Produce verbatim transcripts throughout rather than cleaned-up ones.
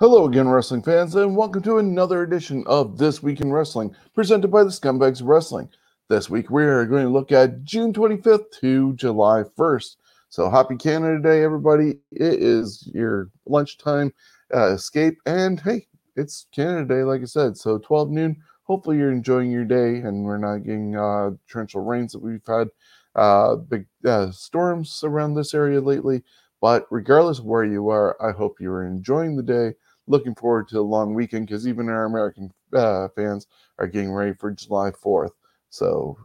Hello again, wrestling fans, and welcome to another edition of This Week in Wrestling, presented by the Scumbags of Wrestling. This week, we are going to look at June twenty-fifth to July first. So happy Canada Day, everybody. It is your lunchtime uh, escape, and hey, it's Canada Day, like I said, so twelve noon. Hopefully, you're enjoying your day, and we're not getting uh, torrential rains that we've had, uh, big uh, storms around this area lately. But regardless of where you are, I hope you are enjoying the day. Looking forward to a long weekend because even our American uh, fans are getting ready for July fourth. So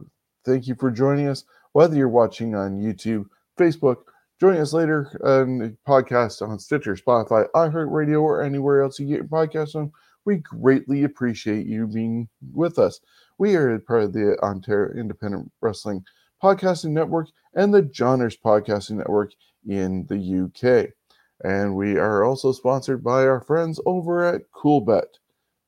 thank you for joining us, whether you're watching on YouTube, Facebook, join us later on the podcast on Stitcher, Spotify, iHeartRadio, or anywhere else you get your podcast on. We greatly appreciate you being with us. We are part of the Ontario Independent Wrestling Podcasting Network and the Johnners Podcasting Network in the U K. And we are also sponsored by our friends over at CoolBet,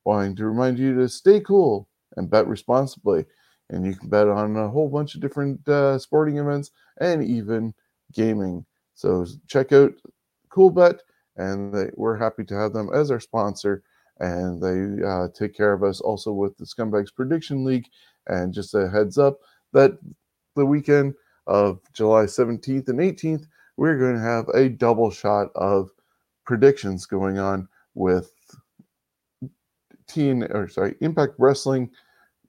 wanting to remind you to stay cool and bet responsibly. And you can bet on a whole bunch of different uh, sporting events and even gaming. So check out CoolBet, and they, we're happy to have them as our sponsor. And they uh, take care of us also with the Scumbags Prediction League. And just a heads up that the weekend of July seventeenth and eighteenth, we're going to have a double shot of predictions going on with T N A, or sorry, Impact Wrestling,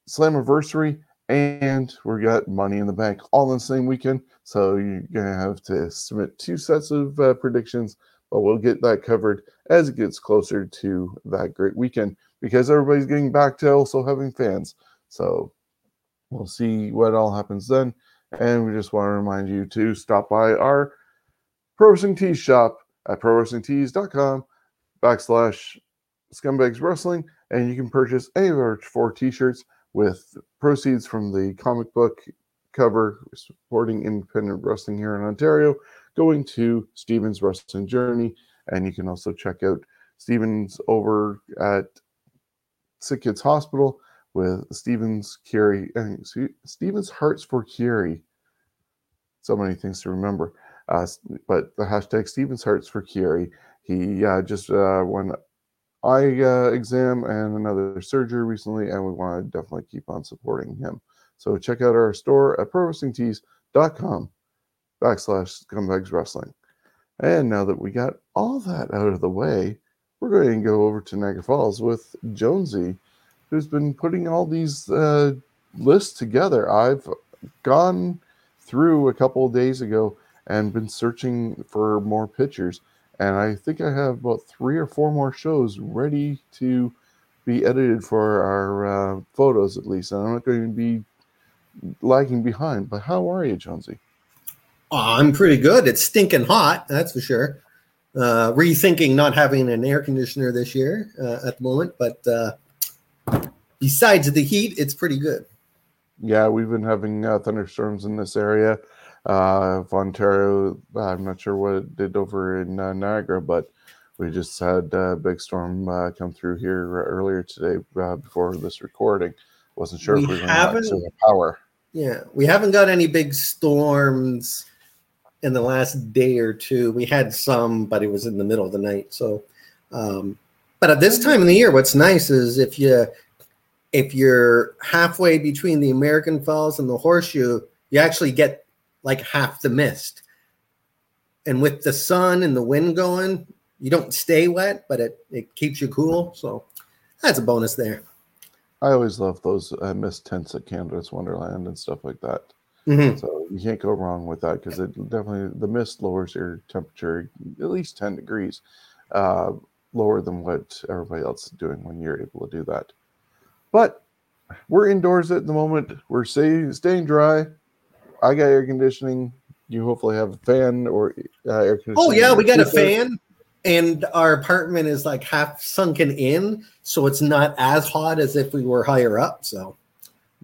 Slammiversary, and we've got Money in the Bank all in the same weekend. So you're going to have to submit two sets of uh, predictions, but we'll get that covered as it gets closer to that great weekend because everybody's getting back to also having fans. So we'll see what all happens then. And we just want to remind you to stop by our Pro Wrestling Tees shop at Pro Wrestling Tees dot com backslash Scumbags Wrestling, and you can purchase any of our four t-shirts with proceeds from the comic book cover supporting independent wrestling here in Ontario, going to Stevens Wrestling Journey, and you can also check out Stevens over at Sick Kids Hospital with Stevens Keary, Stevens Hearts for Keary. So many things to remember. Uh, but the hashtag Stevens Hearts for Keary. He uh, just uh, won an eye uh, exam and another surgery recently, and we want to definitely keep on supporting him. So check out our store at Pro Wrestling Tees dot com backslash Scumbags Wrestling. And now that we got all that out of the way, we're going to go over to Niagara Falls with Jonesy, who's been putting all these uh, lists together. I've gone through a couple of days ago and been searching for more pictures. And I think I have about three or four more shows ready to be edited for our uh, photos, at least. And I'm not going to be lagging behind. But how are you, Jonesy? Oh, I'm pretty good. It's stinking hot, that's for sure. Uh, rethinking not having an air conditioner this year uh, at the moment. But uh, besides the heat, it's pretty good. Yeah, we've been having uh, thunderstorms in this area. Uh, of Ontario, I'm not sure what it did over in uh, Niagara, but we just had a big storm uh, come through here earlier today uh, before this recording. Wasn't sure we if we were going to have power. Yeah, we haven't got any big storms in the last day or two. We had some, but it was in the middle of the night. So, um, but at this time of the year, what's nice is if you if you're halfway between the American Falls and the Horseshoe, you actually get like half the mist. And with the sun and the wind going, you don't stay wet, but it, it keeps you cool. So that's a bonus there. I always love those uh, mist tents at Canada's Wonderland and stuff like that. Mm-hmm. So you can't go wrong with that because it definitely, the mist lowers your temperature at least ten degrees uh, lower than what everybody else is doing when you're able to do that. But we're indoors at the moment. We're stay, staying dry. I got air conditioning. You hopefully have a fan or uh, air conditioning. Oh, yeah, we got a fan, and our apartment is like half sunken in, so it's not as hot as if we were higher up. So,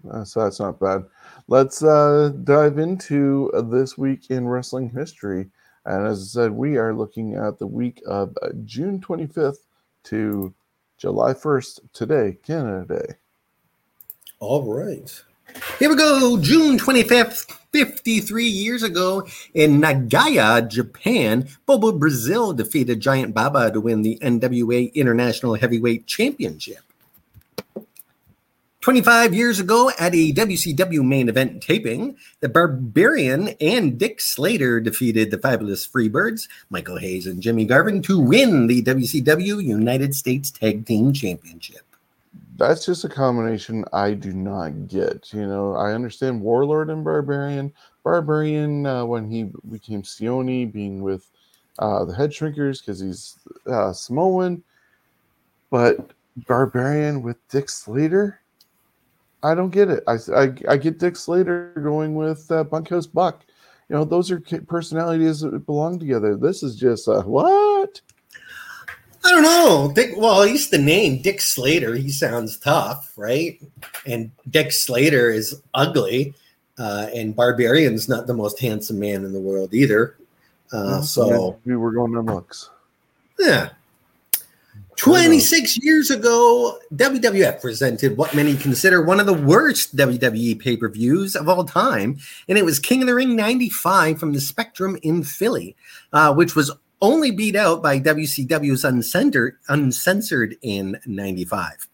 uh, so that's not bad. Let's uh, dive into this week in wrestling history. And as I said, we are looking at the week of June twenty-fifth to July first today, Canada Day. All right. Here we go, June twenty-fifth, fifty-three years ago, in Nagaya, Japan, Bobo Brazil defeated Giant Baba to win the N W A International Heavyweight Championship. twenty-five years ago, at a W C W main event taping, the Barbarian and Dick Slater defeated the Fabulous Freebirds, Michael Hayes and Jimmy Garvin, to win the W C W United States Tag Team Championship. That's just a combination I do not get. You know, I understand Warlord and Barbarian. Barbarian, uh, when he became Sione, being with uh, the Head Shrinkers because he's uh, Samoan. But Barbarian with Dick Slater? I don't get it. I, I, I get Dick Slater going with uh, Bunkhouse Buck. You know, those are personalities that belong together. This is just a what? I don't know. Dick, well, at least the name Dick Slater, he sounds tough, right? And Dick Slater is ugly, uh, and Barbarian's not the most handsome man in the world either. Uh, so yeah, we were going on looks. Yeah. twenty-six years ago, W W F presented what many consider one of the worst W W E pay-per-views of all time, and it was King of the Ring ninety-five from the Spectrum in Philly, uh, which was only beat out by W C W's Uncensored, Uncensored in ninety-five.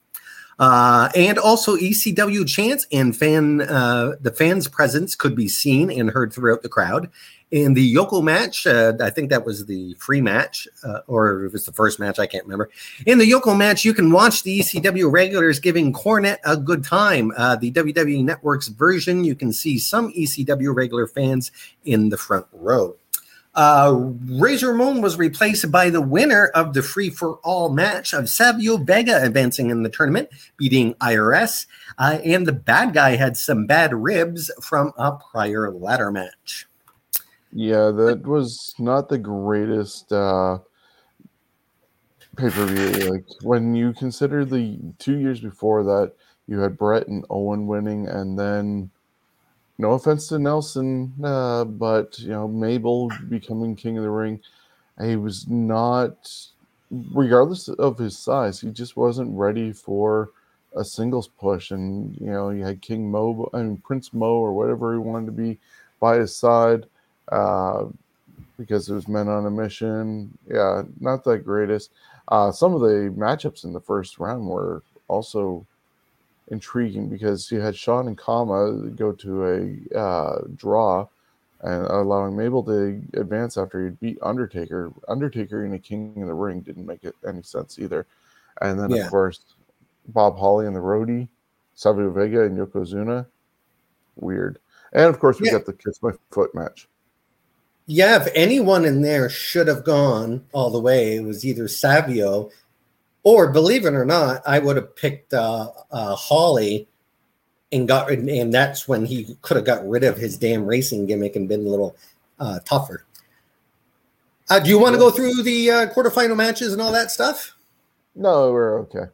Uh, and also E C W chants and fan uh, the fans' presence could be seen and heard throughout the crowd. In the Yoko match, uh, I think that was the free match, uh, or it was the first match, I can't remember. In the Yoko match, you can watch the E C W regulars giving Cornette a good time. Uh, the W W E Network's version, you can see some E C W regular fans in the front row. Uh, Razor Ramon was replaced by the winner of the free-for-all match of Savio Vega advancing in the tournament, beating I R S, uh, and the bad guy had some bad ribs from a prior ladder match. Yeah, that was not the greatest uh, pay-per-view. Like, when you consider the two years before that, you had Brett and Owen winning, and then, no offense to Nelson, uh, but you know, Mabel becoming King of the Ring. He was not, regardless of his size, he just wasn't ready for a singles push. And you know, you had King Mo, I mean Prince Mo, or whatever he wanted to be, by his side. Uh, because it was men on a mission. Yeah, not the greatest. Uh, some of the matchups in the first round were also intriguing because you had Sean and Kama go to a uh, draw and allowing Mabel to advance after he'd beat Undertaker. Undertaker in a King of the Ring didn't make it any sense either. And then, yeah. Of course, Bob Holly and the Roadie, Savio Vega and Yokozuna. Weird. And, of course, we yeah. got the Kiss My Foot match. Yeah, if anyone in there should have gone all the way, it was either Savio or, believe it or not, I would have picked uh, uh, Holly, and got rid- and that's when he could have got rid of his damn racing gimmick and been a little uh, tougher. Uh, do you want to go through the uh, quarterfinal matches and all that stuff? No, we're okay.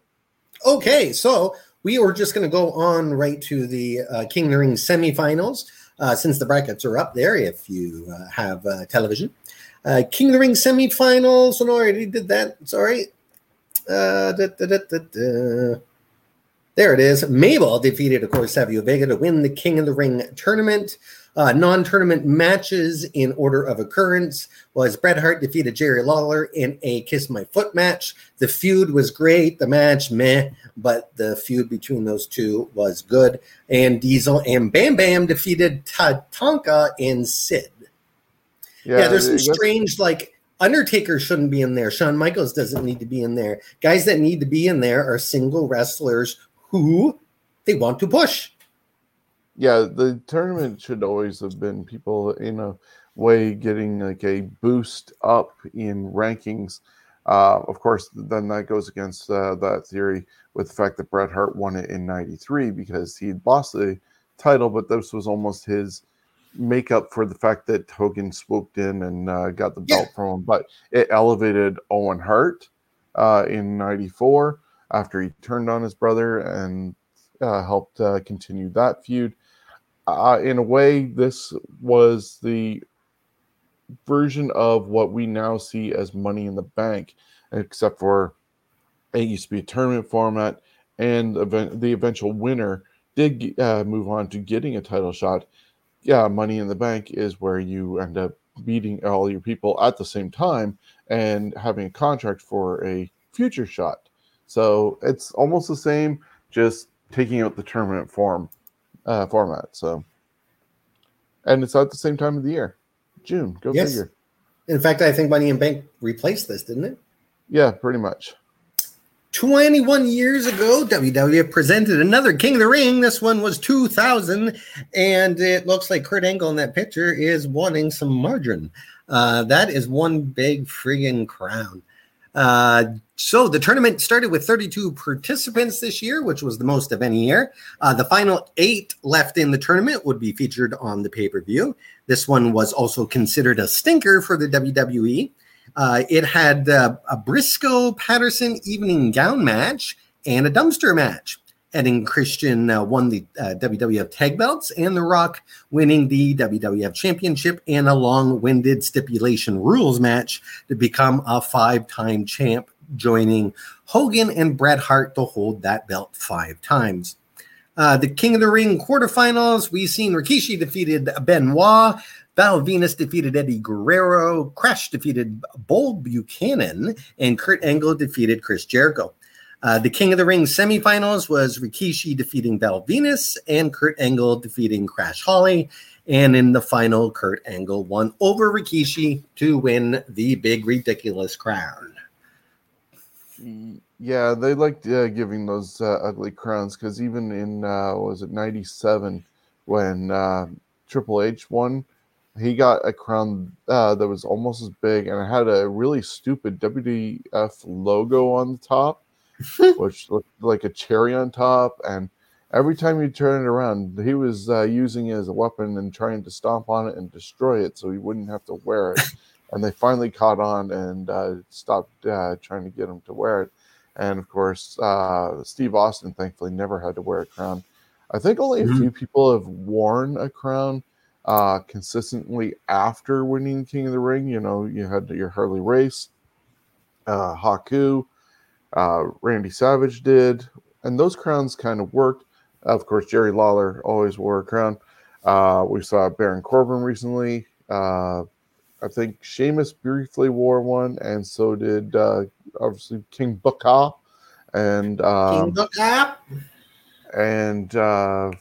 Okay, so we are just going to go on right to the uh, King of the Ring semifinals. Uh, since the brackets are up there, if you uh, have uh, television. Uh, King of the Ring semifinals. So no, I already did that. Sorry. Uh, da, da, da, da, da. There it is. Mabel defeated, of course, Savio Vega to win the King of the Ring tournament. Uh, non-tournament matches in order of occurrence was Bret Hart defeated Jerry Lawler in a Kiss My Foot match. The feud was great. The match, meh, but the feud between those two was good. And Diesel and Bam Bam defeated Tatanka and Sid. Yeah, yeah there's some strange, like, Undertaker shouldn't be in there. Shawn Michaels doesn't need to be in there. Guys that need to be in there are single wrestlers who they want to push. Yeah, the tournament should always have been people in a way getting like a boost up in rankings. Uh, of course, then that goes against uh, that theory with the fact that Bret Hart won it in ninety-three because he had lost the title, but this was almost his makeup for the fact that Hogan swooped in and uh, got the belt yeah. from him. But it elevated Owen Hart uh, in ninety-four after he turned on his brother and uh, helped uh, continue that feud. Uh, in a way, this was the version of what we now see as Money in the Bank, except for it used to be a tournament format, and event- the eventual winner did uh, move on to getting a title shot, yeah, Money in the Bank is where you end up beating all your people at the same time and having a contract for a future shot. So it's almost the same, just taking out the tournament form uh, format. So, and it's at the same time of the year, June. Go yes. figure. In fact, I think Money in Bank replaced this, didn't it? Yeah, pretty much. twenty-one years ago, W W F presented another King of the Ring. This one was two thousand, and it looks like Kurt Angle in that picture is wanting some margarine. Uh, that is one big friggin' crown. Uh, so the tournament started with thirty-two participants this year, which was the most of any year. Uh, the final eight left in the tournament would be featured on the pay-per-view. This one was also considered a stinker for the W W E. Uh, it had uh, a Briscoe-Patterson evening gown match and a dumpster match. Ed and Christian uh, won the uh, W W F tag belts, and The Rock winning the W W F championship in a long-winded stipulation rules match to become a five-time champ, joining Hogan and Bret Hart to hold that belt five times. Uh, the King of the Ring quarterfinals, we've seen Rikishi defeated Benoit, Val Venus defeated Eddie Guerrero, Crash defeated Bold Buchanan, and Kurt Angle defeated Chris Jericho. Uh, the King of the Ring semifinals was Rikishi defeating Val Venus and Kurt Angle defeating Crash Holly. And in the final, Kurt Angle won over Rikishi to win the big ridiculous crown. Yeah, they liked uh, giving those uh, ugly crowns, because even in, uh, what was it, ninety-seven, when uh, Triple H won, he got a crown uh, that was almost as big, and it had a really stupid W W F logo on the top, which looked like a cherry on top. And every time you turn it around, he was uh, using it as a weapon and trying to stomp on it and destroy it so he wouldn't have to wear it. And they finally caught on and uh, stopped uh, trying to get him to wear it. And, of course, uh, Steve Austin, thankfully, never had to wear a crown. I think only mm-hmm. a few people have worn a crown Uh, consistently after winning King of the Ring. You know, you had your Harley Race, uh, Haku, uh, Randy Savage did, and those crowns kind of worked. Of course, Jerry Lawler always wore a crown. Uh, we saw Baron Corbin recently. Uh, I think Sheamus briefly wore one, and so did uh, obviously King Booker and uh, King Booker and uh,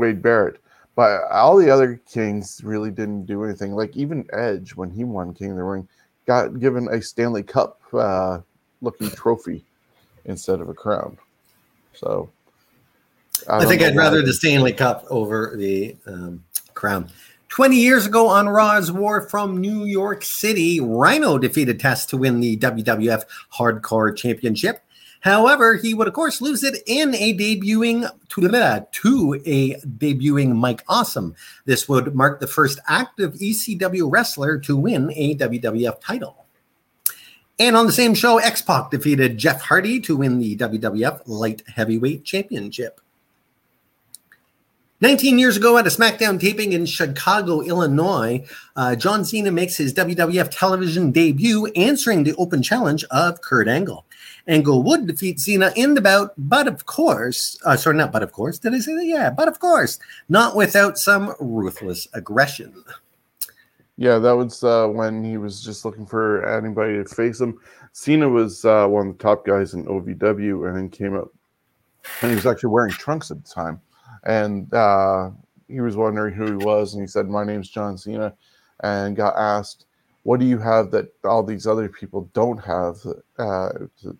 Wade Barrett. But all the other kings really didn't do anything. Like, even Edge, when he won King of the Ring, got given a Stanley Cup-looking uh, trophy instead of a crown. So, I, I think I'd rather the Stanley Cup over the um, crown. twenty years ago on Raw's War from New York City, Rhino defeated Test to win the W W F Hardcore Championship. However, he would, of course, lose it in a debuting to, to a debuting Mike Awesome. This would mark the first active E C W wrestler to win a W W F title. And on the same show, X-Pac defeated Jeff Hardy to win the W W F Light Heavyweight Championship. nineteen years ago at a SmackDown taping in Chicago, Illinois, uh, John Cena makes his W W F television debut, answering the open challenge of Kurt Angle. Angle would defeat Cena in the bout, but of course, uh, sorry, not but of course, did I say that? Yeah, but of course, not without some ruthless aggression. Yeah, that was uh, when he was just looking for anybody to face him. Cena was uh, one of the top guys in O V W, and then came up, and he was actually wearing trunks at the time. And uh, he was wondering who he was, and he said, "My name's John Cena," and got asked, "What do you have that all these other people don't have?" Uh, to,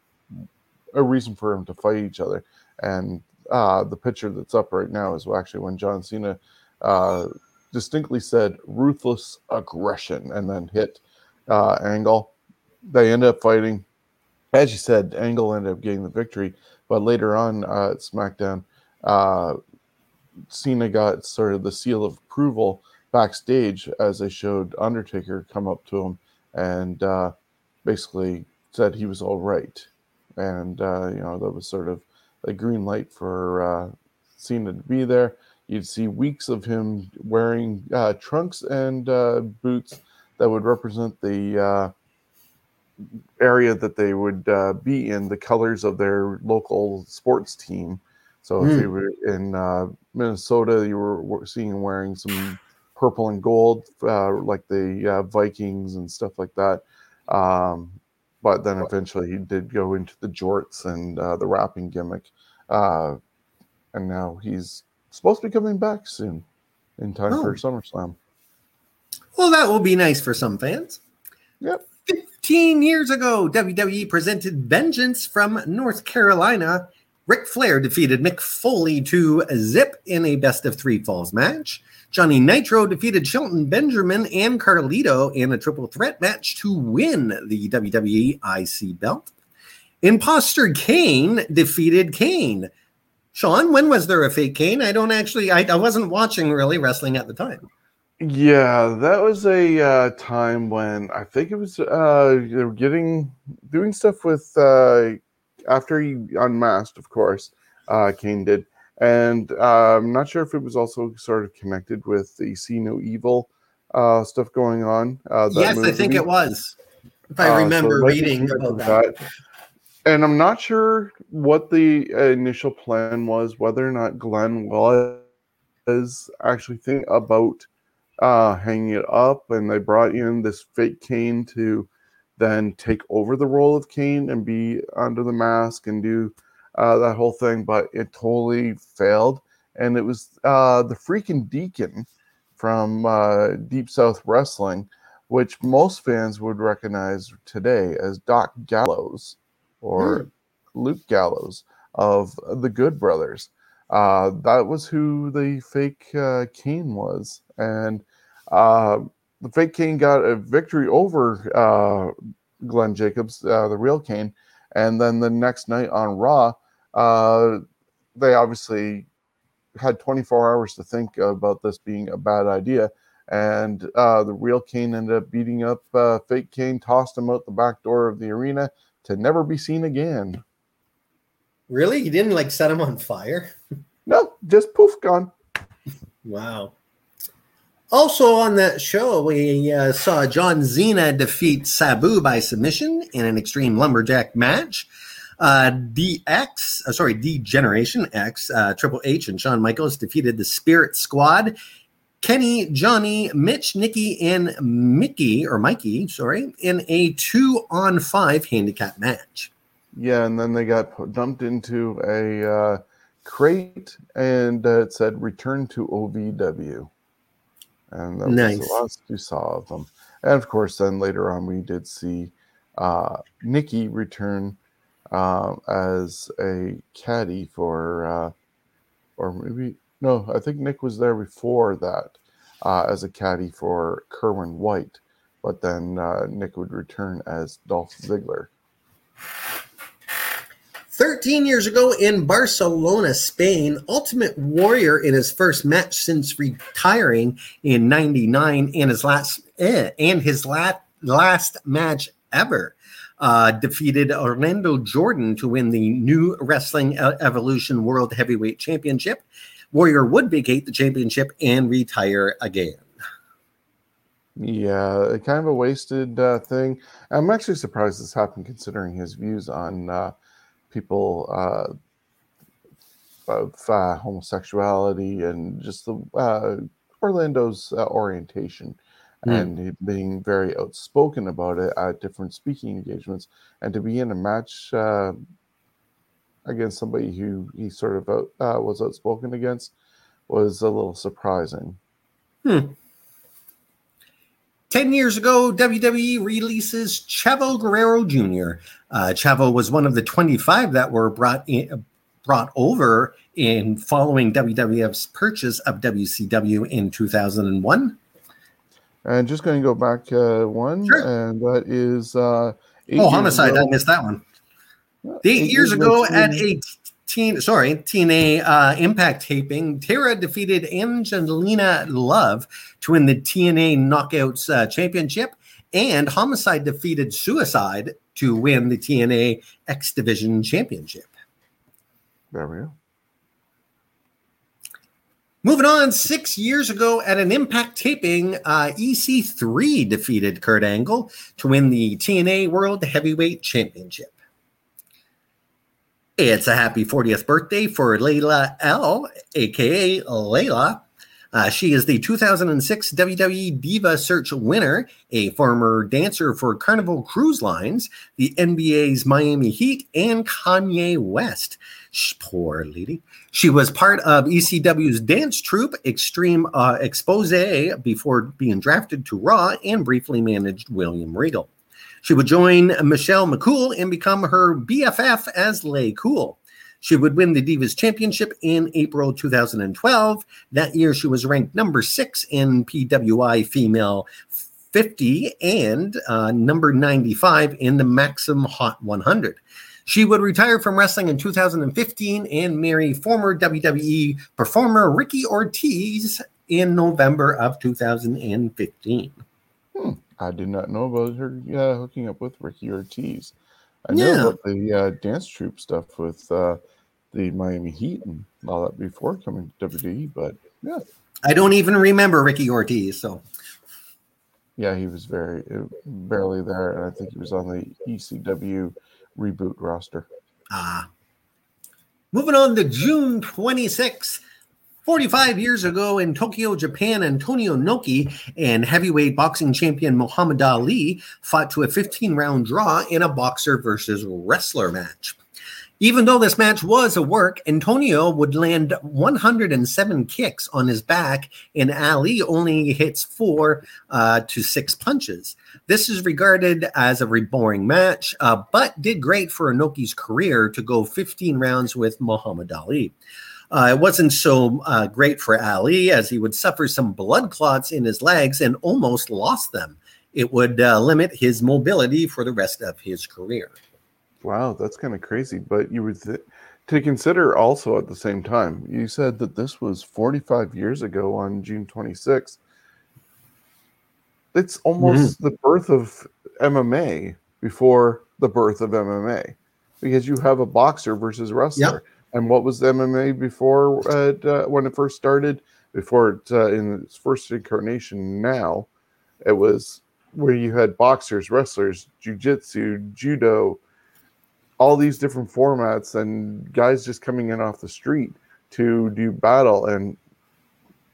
a reason for him to fight each other. And uh, the picture that's up right now is actually when John Cena uh, distinctly said ruthless aggression and then hit uh, Angle. They end up fighting. As you said, Angle ended up getting the victory, but later on uh, at SmackDown, uh, Cena got sort of the seal of approval backstage as they showed Undertaker come up to him and uh, basically said he was all right. And, uh, you know, that was sort of a green light for uh, Cena to be there. You'd see weeks of him wearing uh, trunks and uh, boots that would represent the uh, area that they would uh, be in, the colors of their local sports team. So mm. if you were in uh, Minnesota, you were seeing wearing some purple and gold, uh, like the uh, Vikings and stuff like that. Um, but then eventually he did go into the jorts and uh, the rapping gimmick. Uh, and now he's supposed to be coming back soon in time oh. for SummerSlam. Well, that will be nice for some fans. Yep. fifteen years ago, W W E presented Vengeance from North Carolina. Ric Flair defeated Mick Foley to zip in a best-of-three falls match. Johnny Nitro defeated Shelton Benjamin and Carlito in a triple threat match to win the W W E I C belt. Imposter Kane defeated Kane. Sean, when was there a fake Kane? I don't actually, I, I wasn't watching really wrestling at the time. Yeah, that was a uh, time when I think it was uh, they were getting doing stuff with uh, after he unmasked, of course, uh, Kane did, and uh, I'm not sure if it was also sort of connected with the See No Evil uh, stuff going on. Uh, that yes, movie. I think it was. If I remember uh, so reading about that. that, and I'm not sure what the initial plan was, whether or not Glenn was actually thinking about. Uh, hanging it up, and they brought in this fake Kane to then take over the role of Kane and be under the mask and do uh, that whole thing, but it totally failed. And it was uh, the freaking Deacon from uh, Deep South Wrestling, which most fans would recognize today as Doc Gallows or mm. Luke Gallows of the Good Brothers. Uh, that was who the fake uh, Kane was. And uh, the fake Kane got a victory over uh, Glenn Jacobs, uh, the real Kane. And then the next night on Raw, uh, they obviously had twenty-four hours to think about this being a bad idea. And uh, the real Kane ended up beating up uh, fake Kane, tossed him out the back door of the arena to never be seen again. Really? He didn't like set him on fire? No, just poof, gone. Wow. Also on that show, we uh, saw John Cena defeat Sabu by submission in an Extreme Lumberjack match. Uh, D X, uh, sorry, D-Generation X, uh, Triple H and Shawn Michaels defeated the Spirit Squad. Kenny, Johnny, Mitch, Nikki, and Mickey, or Mikey, sorry, in a two-on-five handicap match. Yeah, and then they got dumped into a uh, crate, and uh, it said, return to O V W. And that nice. was the last you saw of them. And, of course, then later on we did see uh, Nikki return uh, as a caddy for, uh, or maybe, no, I think Nick was there before that uh, as a caddy for Kerwin White. But then uh, Nick would return as Dolph Ziggler. thirteen years ago in Barcelona, Spain, Ultimate Warrior in his first match since retiring in ninety-nine and his last eh, and his last, last match ever uh, defeated Orlando Jordan to win the new Wrestling Evolution World Heavyweight Championship. Warrior would vacate the championship and retire again. Yeah, kind of a wasted uh, thing. I'm actually surprised this happened considering his views on uh, people uh, of uh, homosexuality and just the uh, Orlando's uh, orientation mm. and being very outspoken about it at different speaking engagements, and to be in a match uh, against somebody who he sort of out, uh, was outspoken against was a little surprising. Hmm. Ten years ago, W W E releases Chavo Guerrero Junior Uh, Chavo was one of the twenty-five that were brought in, brought over in following W W F's purchase of W C W in two thousand one. And just going to go back uh, one, sure. and that is uh, oh Homicide. Ago. I missed that one. Eight, eight years ago, at a teen sorry T N A uh, Impact taping, Tara defeated Angelina Love to win the T N A Knockouts uh, Championship, and Homicide defeated Suicide to win the T N A X Division Championship. There we go. Moving on, six years ago at an Impact taping, uh, E C three defeated Kurt Angle to win the T N A World Heavyweight Championship. It's a happy fortieth birthday for Layla L, a k a. Layla. Uh, she is the two thousand six W W E Diva Search winner, a former dancer for Carnival Cruise Lines, the N B A's Miami Heat, and Kanye West. Shh, poor lady. She was part of E C W's dance troupe Extreme uh, Exposé before being drafted to Raw and briefly managed William Regal. She would join Michelle McCool and become her B F F as Lay Cool. She would win the Divas Championship in April two thousand twelve. That year, she was ranked number six in P W I Female fifty and uh, number ninety-five in the Maxim Hot one hundred. She would retire from wrestling in two thousand fifteen and marry former W W E performer Ricky Ortiz in November of two thousand fifteen. Hmm. I did not know about her uh, hooking up with Ricky Ortiz. I yeah. know about the uh, dance troupe stuff with uh, the Miami Heat and all that before coming to W W E, but yeah. I don't even remember Ricky Ortiz, so. Yeah, he was very barely there, and I think he was on the E C W reboot roster. Ah. Moving on to June twenty-sixth. forty-five years ago in Tokyo, Japan, Antonio Inoki and heavyweight boxing champion Muhammad Ali fought to a fifteen-round draw in a boxer versus wrestler match. Even though this match was a work, Antonio would land one hundred seven kicks on his back, and Ali only hits four uh, to six punches. This is regarded as a boring match, uh, but did great for Inoki's career to go fifteen rounds with Muhammad Ali. Uh, it wasn't so uh, great for Ali, as he would suffer some blood clots in his legs and almost lost them. It would uh, limit his mobility for the rest of his career. Wow, that's kind of crazy. But you would th- to consider also at the same time, you said that this was forty-five years ago on June twenty-sixth. It's almost mm-hmm. the birth of M M A before the birth of M M A, because you have a boxer versus wrestler. Yep. And what was the M M A before it, uh, when it first started? Before it, uh, in its first incarnation now, it was where you had boxers, wrestlers, jiu-jitsu, judo, all these different formats, and guys just coming in off the street to do battle and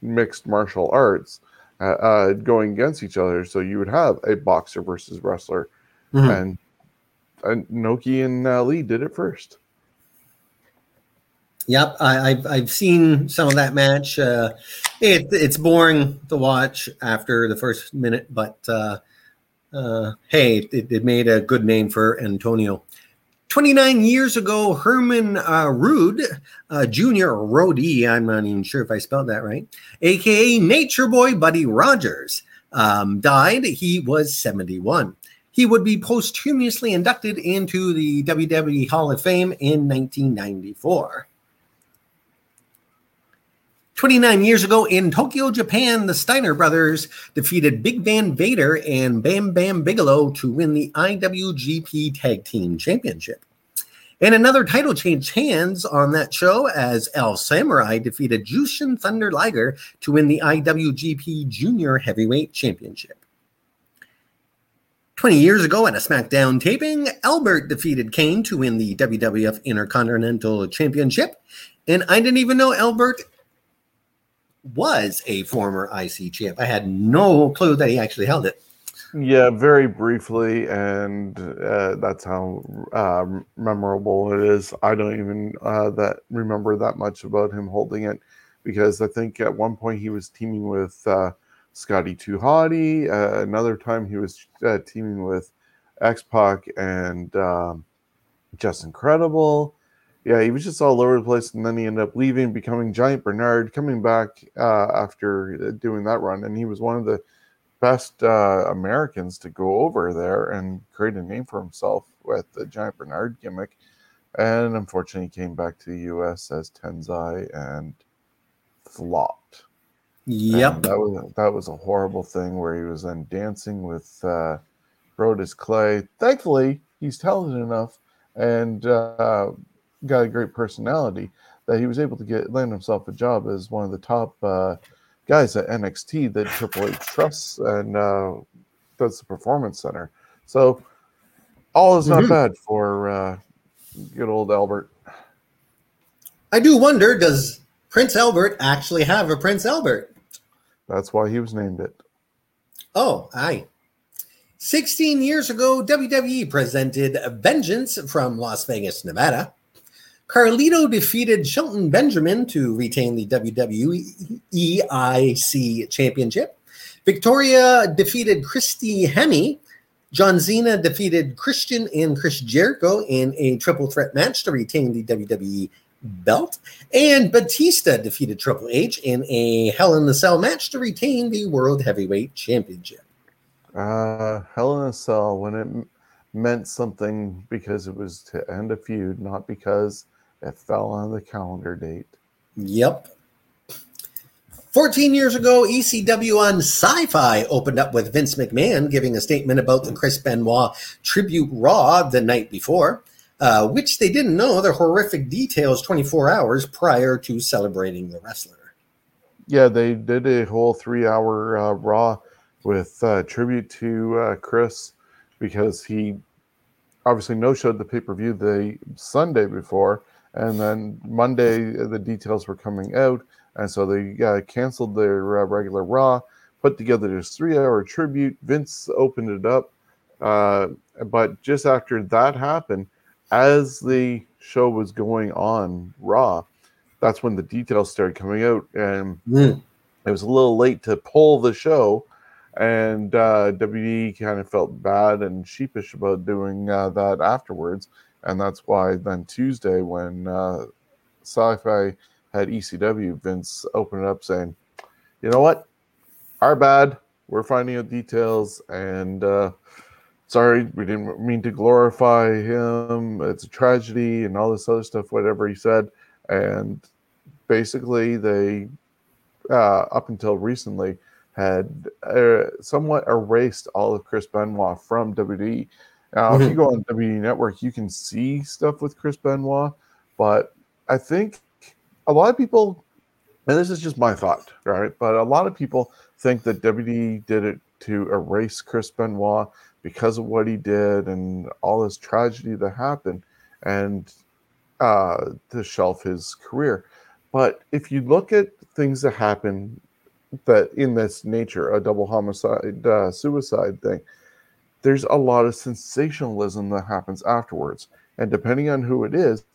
mixed martial arts uh, uh, going against each other. So you would have a boxer versus wrestler. Mm-hmm. And, and Inoki and Ali did it first. Yep, I, I've I've seen some of that match. Uh, it it's boring to watch after the first minute, but uh, uh, hey, it, it made a good name for Antonio. twenty-nine years ago, Herman uh, Roode, uh, Junior Roddy, I'm not even sure if I spelled that right, a k a. Nature Boy Buddy Rogers, um, died. He was seventy-one. He would be posthumously inducted into the W W E Hall of Fame in nineteen ninety-four. twenty-nine years ago in Tokyo, Japan, the Steiner brothers defeated Big Van Vader and Bam Bam Bigelow to win the I W G P Tag Team Championship. And another title changed hands on that show as El Samurai defeated Jushin Thunder Liger to win the I W G P Junior Heavyweight Championship. twenty years ago at a SmackDown taping, Albert defeated Kane to win the W W F Intercontinental Championship. And I didn't even know Albert was a former I C champ. I had no clue that he actually held it. Yeah, very briefly, and uh, that's how uh, memorable it is. I don't even uh, that remember that much about him holding it, because I think at one point he was teaming with uh, Scotty Too Hotty. Uh, another time he was uh, teaming with X-Pac and um, Just Incredible. Yeah, he was just all over the place, and then he ended up leaving, becoming Giant Bernard, coming back uh, after doing that run. And he was one of the best uh, Americans to go over there and create a name for himself with the Giant Bernard gimmick. And unfortunately, he came back to the U S as Tenzai and flopped. Yep. And that was, that was a horrible thing where he was then dancing with uh, Brodus Clay. Thankfully, he's talented enough and uh, got a great personality that he was able to get land himself a job as one of the top uh, guys at N X T that Triple H trusts and uh, does the Performance Center. So all is not mm-hmm. bad for uh, good old Albert. I do wonder, does Prince Albert actually have a Prince Albert? That's why he was named it. Oh, aye. sixteen years ago, W W E presented Vengeance from Las Vegas, Nevada. Carlito defeated Shelton Benjamin to retain the W W E I C Championship. Victoria defeated Christy Hemme. John Cena defeated Christian and Chris Jericho in a triple threat match to retain the W W E belt. And Batista defeated Triple H in a Hell in a Cell match to retain the World Heavyweight Championship. Uh, Hell in a Cell, when it m- meant something because it was to end a feud, not because it fell on the calendar date. Yep. fourteen years ago, E C W on Sci-Fi opened up with Vince McMahon giving a statement about the Chris Benoit tribute Raw the night before, uh, which they didn't know the horrific details twenty-four hours prior to celebrating the wrestler. Yeah, they did a whole three-hour uh, Raw with uh, tribute to uh, Chris because he obviously no-showed the pay-per-view the Sunday before, and then Monday the details were coming out. And so they uh, canceled their uh, regular Raw, put together this three-hour tribute. Vince opened it up. Uh, but just after that happened, as the show was going on Raw, that's when the details started coming out. And mm. it was a little late to pull the show. And uh, W W E kind of felt bad and sheepish about doing uh, that afterwards. And that's why then Tuesday when uh, Sci-Fi had E C W, Vince open it up saying, you know what, our bad, we're finding out details, and uh, sorry, we didn't mean to glorify him, it's a tragedy, and all this other stuff, whatever he said. And basically they, uh, up until recently, had uh, somewhat erased all of Chris Benoit from W W E. Now, mm-hmm. if you go on W W E Network, you can see stuff with Chris Benoit, but I think a lot of people, and this is just my thought, right? But a lot of people think that W W E did it to erase Chris Benoit because of what he did and all this tragedy that happened and uh, to shelf his career. But if you look at things that happen that in this nature, a double homicide, uh, suicide thing, there's a lot of sensationalism that happens afterwards. And depending on who it is,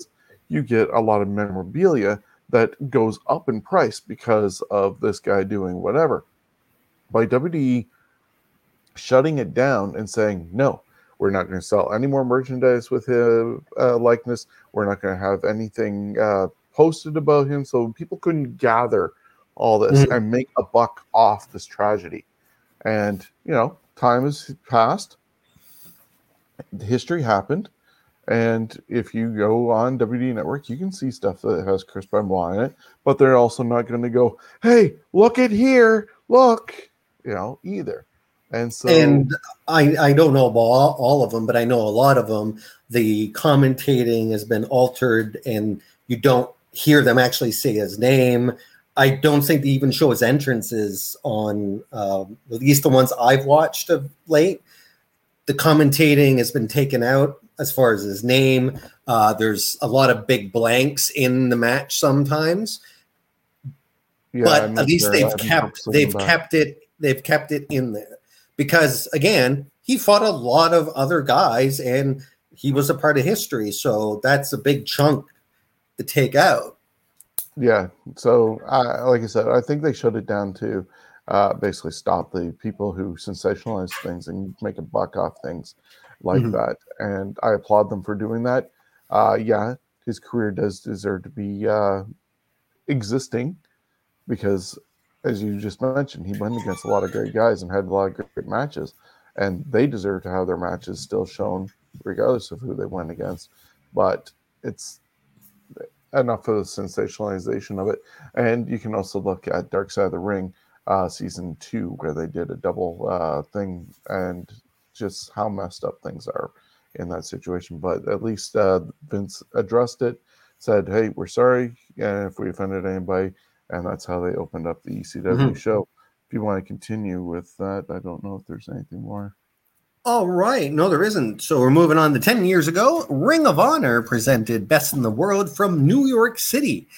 you get a lot of memorabilia that goes up in price because of this guy doing whatever. By W W E shutting it down and saying, no, we're not going to sell any more merchandise with his uh, likeness. We're not going to have anything uh, posted about him. So people couldn't gather all this mm-hmm. and make a buck off this tragedy. And, you know, time has passed. History happened. And if you go on W W E Network, you can see stuff that has Chris Benoit in it, but they're also not going to go, hey, look at here, look, you know, either. And so, and I, I don't know about all, all of them, but I know a lot of them, the commentating has been altered and you don't hear them actually say his name. I don't think they even show his entrances on um, at least the ones I've watched of late. The commentating has been taken out as far as his name. Uh, there's a lot of big blanks in the match sometimes, yeah, but I mean, at least they've kept they've that. kept it they've kept it in there because again, he fought a lot of other guys and he was a part of history, so that's a big chunk to take out. Yeah, so I, like I said, I think they shut it down too. Uh, basically stop the people who sensationalize things and make a buck off things like mm-hmm. that. And I applaud them for doing that. Uh, yeah, his career does deserve to be uh, existing because, as you just mentioned, he went against a lot of great guys and had a lot of great matches. And they deserve to have their matches still shown regardless of who they went against. But it's enough of the sensationalization of it. And you can also look at Dark Side of the Ring, Uh, season two, where they did a double uh, thing and just how messed up things are in that situation. But at least uh, Vince addressed it, said, hey, we're sorry and if we offended anybody. And that's how they opened up the E C W mm-hmm. show. If you want to continue with that, I don't know if there's anything more. All right. No, there isn't. So we're moving on to ten years ago. Ring of Honor presented Best in the World from New York City.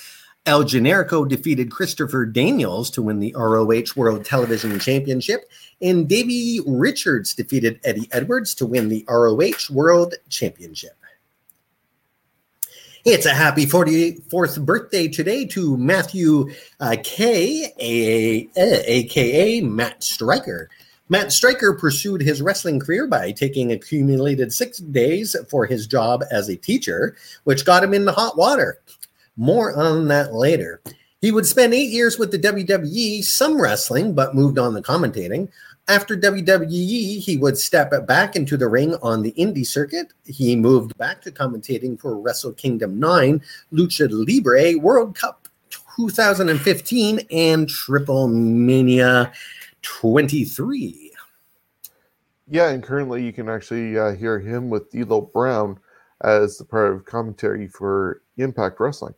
El Generico defeated Christopher Daniels to win the R O H World Television Championship. And Davey Richards defeated Eddie Edwards to win the R O H World Championship. It's a happy forty-fourth birthday today to Matthew uh, K, a k a. Matt Stryker. Matt Stryker pursued his wrestling career by taking accumulated six days for his job as a teacher, which got him into hot water. More on that later. He would spend eight years with the W W E, some wrestling, but moved on to commentating. After W W E, he would step back into the ring on the indie circuit. He moved back to commentating for Wrestle Kingdom nine, Lucha Libre, World Cup two thousand fifteen, and Triple Mania twenty-three. Yeah, and currently you can actually uh, hear him with D'Lo Brown as the part of commentary for Impact Wrestling.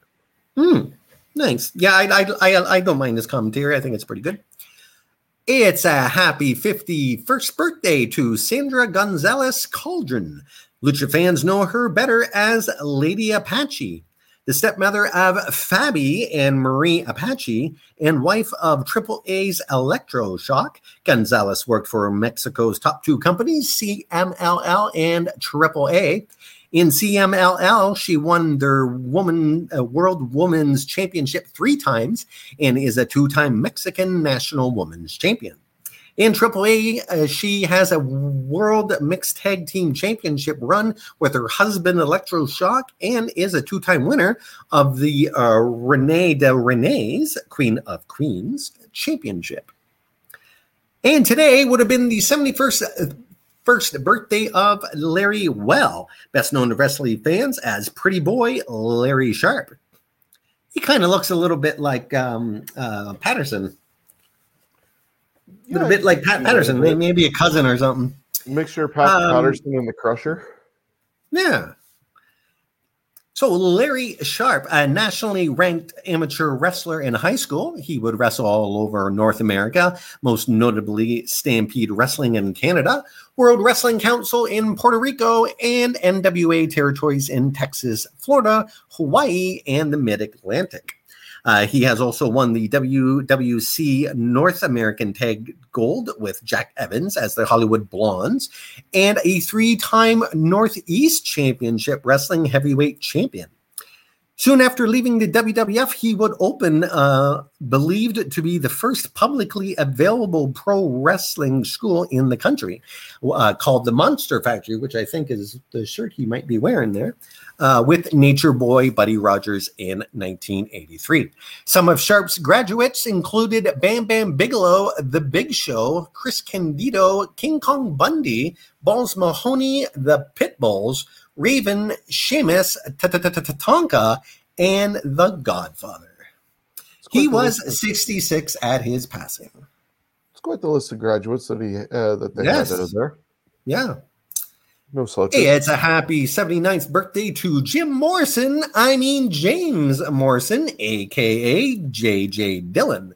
Hmm. Thanks. Yeah, I, I I I don't mind this commentary. I think it's pretty good. It's a happy fifty-first birthday to Sandra Gonzalez Cauldron. Lucha fans know her better as Lady Apache, the stepmother of Fabi and Marie Apache, and wife of Triple A's Electroshock. Gonzalez worked for Mexico's top two companies, C M L L and Triple A. In C M L L, she won their woman, uh, World Women's Championship three times and is a two-time Mexican National Women's Champion. In triple A, uh, she has a World Mixed Tag Team Championship run with her husband, Electroshock, and is a two-time winner of the uh, Renee de Renee's Queen of Queens Championship. And today would have been the seventy-first first birthday of Larry Well, best known to wrestling fans as Pretty Boy Larry Sharp. He kind of looks a little bit like um, uh, Patterson. A little yeah, bit like Pat Patterson, maybe a cousin or something. Mixture of Pat um, Patterson and the Crusher. Yeah. So Larry Sharp, a nationally ranked amateur wrestler in high school. He would wrestle all over North America, most notably Stampede Wrestling in Canada, World Wrestling Council in Puerto Rico, and N W A territories in Texas, Florida, Hawaii, and the Mid-Atlantic. Uh, he has also won the W W C North American Tag Gold with Jack Evans as the Hollywood Blondes, and a three-time Northeast Championship Wrestling Heavyweight Champion. Soon after leaving the W W F, he would open, uh, believed to be the first publicly available pro wrestling school in the country, uh, called the Monster Factory, which I think is the shirt he might be wearing there, uh, with Nature Boy Buddy Rogers in nineteen eighty-three. Some of Sharp's graduates included Bam Bam Bigelow, The Big Show, Chris Candido, King Kong Bundy, Balls Mahoney, The Pitbulls, Raven, Sheamus, Tatanka, and The Godfather. He was sixty-six at his passing. It's quite the list of graduates that he uh, that they yes. had out of there. Yeah. No slouches. Hey, it's a happy seventy-ninth birthday to Jim Morrison. I mean James Morrison, a k a. J J. Dillon.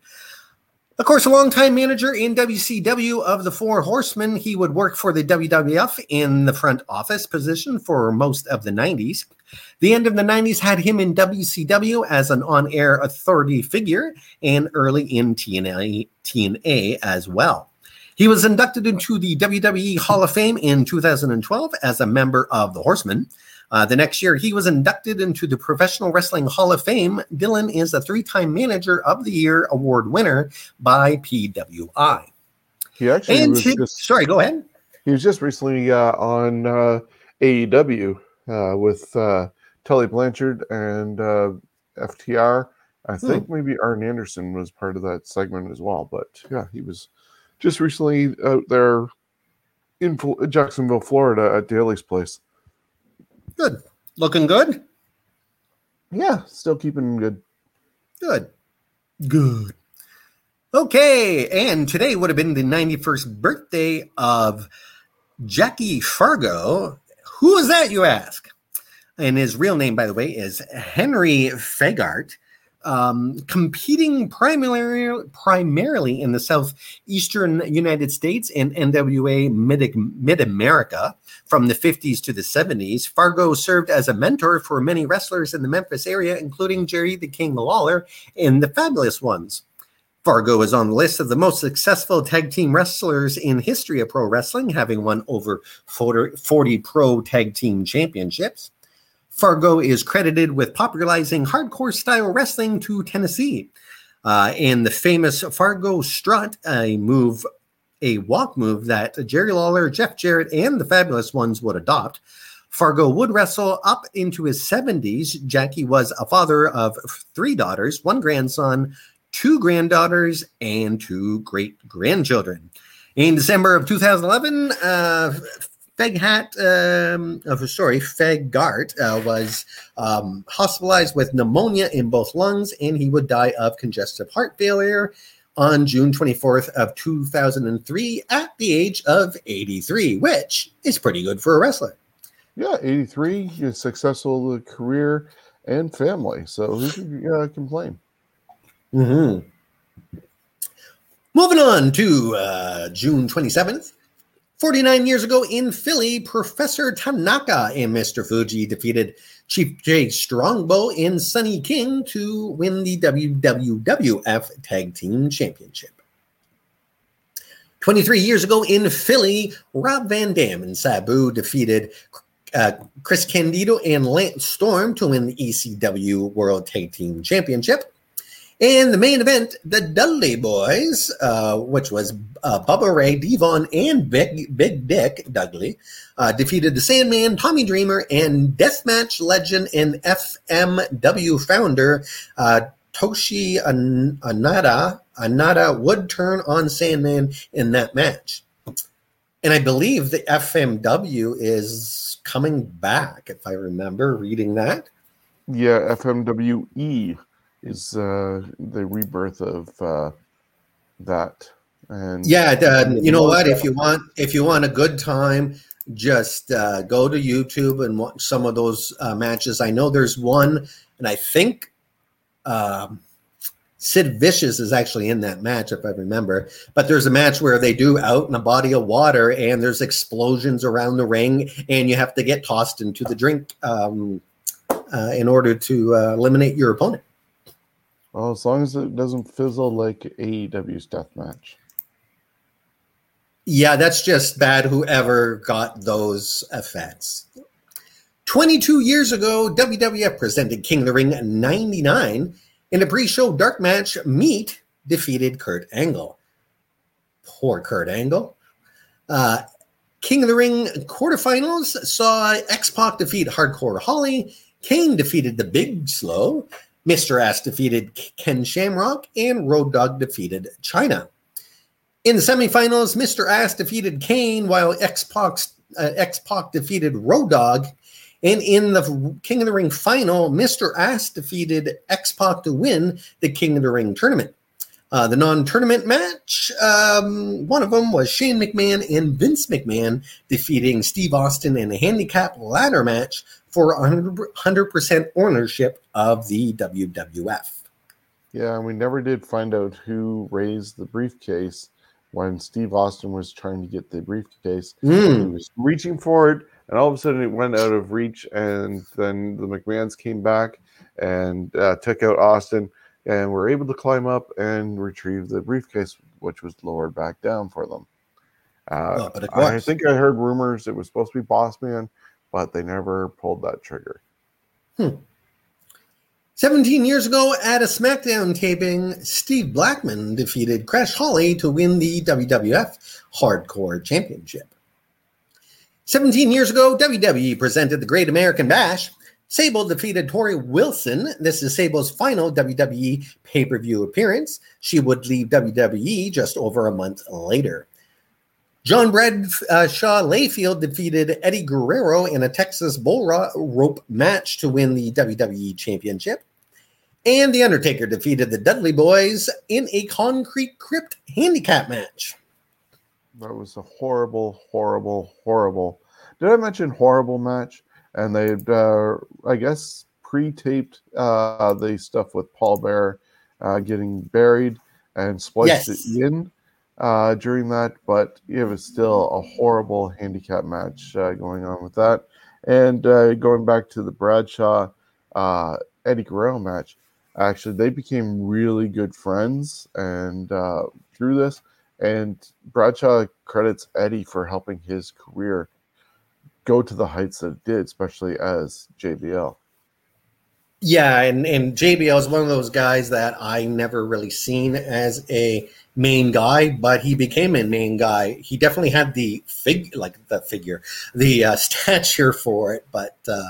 Of course, a longtime manager in W C W of the Four Horsemen, he would work for the W W F in the front office position for most of the nineties. The end of the nineties had him in W C W as an on-air authority figure and early in T N A, T N A as well. He was inducted into the W W E Hall of Fame in two thousand twelve as a member of the Horsemen. Uh, the next year, he was inducted into the Professional Wrestling Hall of Fame. Dillon is a three-time Manager of the Year award winner by P W I. He actually and was he, just, sorry, go ahead. He was just recently uh, on uh, A E W uh, with uh, Tully Blanchard and uh, F T R. I think hmm. maybe Arn Anderson was part of that segment as well. But yeah, he was just recently out there in Jacksonville, Florida, at Daly's place. Good. Looking good? Yeah, still keeping good. Good. Good. Okay, and today would have been the ninety-first birthday of Jackie Fargo. Who is that, you ask? And his real name, by the way, is Henry Fegart. um, competing primarily primarily in the southeastern United States and N W A Mid-America from the fifties to the seventies. Fargo served as a mentor for many wrestlers in the Memphis area, including Jerry the King Lawler and the Fabulous Ones. Fargo is on the list of the most successful tag team wrestlers in history of pro wrestling, having won over forty pro tag team championships. Fargo is credited with popularizing hardcore style wrestling to Tennessee. Uh, and the famous Fargo strut, a move, a walk move that Jerry Lawler, Jeff Jarrett, and the Fabulous Ones would adopt. Fargo would wrestle up into his seventies. Jackie was a father of three daughters, one grandson, two granddaughters, and two great-grandchildren. In December of two thousand eleven, uh, Feghat, um, oh, sorry, Fegart uh, was um, hospitalized with pneumonia in both lungs, and he would die of congestive heart failure on June twenty-fourth of two thousand three at the age of eighty-three, which is pretty good for a wrestler. Yeah, eighty-three, a successful career and family, so who can uh, complain? Mm-hmm. Moving on to uh, June twenty-seventh, forty-nine years ago in Philly, Professor Tanaka and Mister Fuji defeated Chief Jay Strongbow and Sonny King to win the W W F Tag Team Championship. twenty-three years ago in Philly, Rob Van Dam and Sabu defeated uh, Chris Candido and Lance Storm to win the E C W World Tag Team Championship. And the main event, the Dudley Boys, uh, which was uh, Bubba Ray, Devon, and Big, Big Dick Dudley, uh, defeated the Sandman, Tommy Dreamer, and Deathmatch legend and F M W founder uh, Toshi An- Anada. Anada would turn on Sandman in that match. And I believe the F M W is coming back, if I remember reading that. Yeah, F M W E. Is uh, the rebirth of uh, that? And yeah, uh, you know what? If you want, if you want a good time, just uh, go to YouTube and watch some of those uh, matches. I know there's one, and I think um, Sid Vicious is actually in that match, if I remember. But there's a match where they do out in a body of water, and there's explosions around the ring, and you have to get tossed into the drink um, uh, in order to uh, eliminate your opponent. Well, as long as it doesn't fizzle like A E W's deathmatch. Yeah, that's just bad whoever got those effects. twenty-two years ago, W W F presented King of the Ring ninety-nine. In a pre-show dark match, Meat defeated Kurt Angle. Poor Kurt Angle. Uh, King of the Ring quarterfinals saw X-Pac defeat Hardcore Holly. Kane defeated the Big Slow. Mister Ass defeated Ken Shamrock, and Road Dogg defeated China. In the semifinals, Mister Ass defeated Kane, while X-Pac, uh, X-Pac defeated Road Dogg. And in the King of the Ring final, Mister Ass defeated X-Pac to win the King of the Ring tournament. Uh, the non-tournament match, um, one of them was Shane McMahon and Vince McMahon defeating Steve Austin in a handicap ladder match for one hundred percent ownership of the W W F. Yeah, and we never did find out who raised the briefcase when Steve Austin was trying to get the briefcase. Mm. He was reaching for it, and all of a sudden it went out of reach, and then the McMahons came back and uh, took out Austin, and were able to climb up and retrieve the briefcase, which was lowered back down for them. Uh, oh, I think I heard rumors it was supposed to be Boss Man, but they never pulled that trigger. Hmm. seventeen years ago, at a SmackDown taping, Steve Blackman defeated Crash Holly to win the W W F Hardcore Championship. seventeen years ago, W W E presented the Great American Bash. Sable defeated Tori Wilson. This is Sable's final W W E pay-per-view appearance. She would leave W W E just over a month later. John Bradshaw Layfield defeated Eddie Guerrero in a Texas bull rope match to win the W W E Championship. And The Undertaker defeated the Dudley Boys in a concrete crypt handicap match. That was a horrible, horrible, horrible. Did I mention horrible match? And they, uh, I guess, pre-taped uh, the stuff with Paul Bearer uh, getting buried and spliced yes. it in uh, during that, but it was still a horrible handicap match uh, going on with that. And uh, going back to the Bradshaw uh, Eddie Guerrero match, actually they became really good friends and uh, through this. And Bradshaw credits Eddie for helping his career go to the heights that it did, especially as J B L. Yeah, and, and J B L is one of those guys that I never really seen as a main guy, but he became a main guy. He definitely had the fig, like the figure, the uh, stature for it. But uh,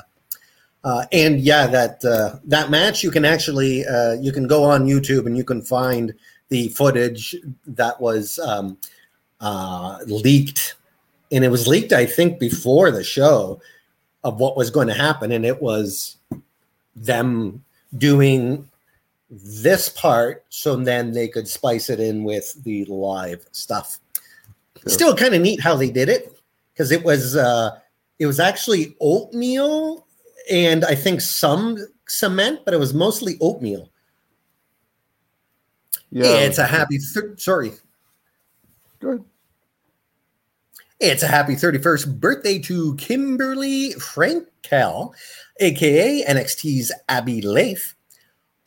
uh, and yeah, that uh, that match you can actually uh, you can go on YouTube and you can find the footage that was um, uh, leaked, and it was leaked, I think, before the show of what was going to happen, and it was them doing this part so then they could splice it in with the live stuff. Sure. Still kind of neat how they did it, because it was uh, it was actually oatmeal and I think some cement, but it was mostly oatmeal. Yeah, it's a happy th- sorry. Good. It's a happy thirty-first birthday to Kimberly Frankel, aka N X T's Abby Leif.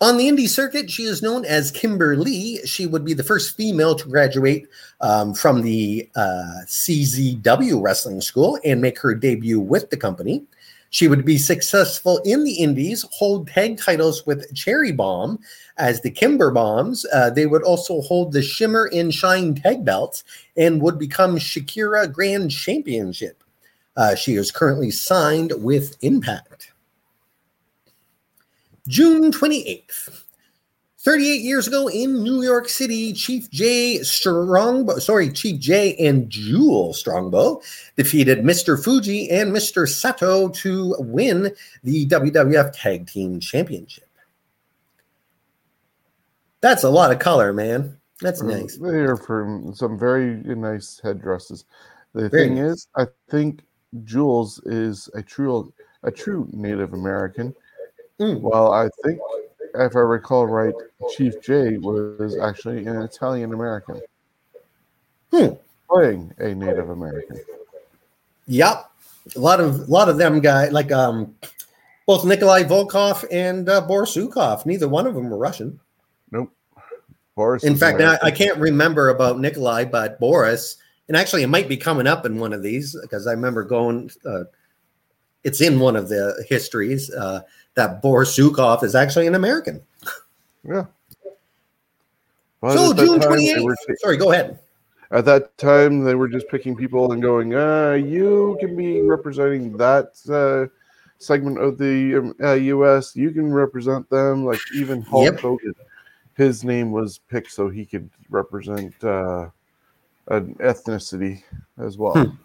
On the indie circuit, she is known as Kimberly. She would be the first female to graduate um, from the uh, C Z W Wrestling School and make her debut with the company. She would be successful in the indies, hold tag titles with Cherry Bomb as the Kimber Bombs. Uh, they would also hold the Shimmer and Shine tag belts and would become Shakira Grand Championship. Uh, she is currently signed with Impact. June twenty-eighth. thirty-eight years ago in New York City, Chief Jay Strongbow, sorry, Chief Jay and Jewel Strongbow defeated Mister Fuji and Mister Sato to win the W W F Tag Team Championship. That's a lot of color, man. That's nice. They are from some very nice headdresses. The very thing nice. is, I think Jules is a true, a true Native American. Mm. Well, I think, if I recall right, Chief Jay was actually an Italian American hmm. playing a Native American. Yep, a lot of a lot of them guys, like um, both Nikolai Volkov and uh, Boris Zukov. Neither one of them were Russian. Nope. Boris. In fact, now, I can't remember about Nikolai, but Boris, and actually, it might be coming up in one of these because I remember going. Uh, it's in one of the histories. Uh, That Boris Zukov is actually an American. Yeah. Well, so June twenty-eighth. Sorry, go ahead. At that time, they were just picking people and going, uh, you can be representing that uh, segment of the uh, U S. You can represent them. Like even Hulk yep. Hogan, his name was picked so he could represent uh, an ethnicity as well. Hmm.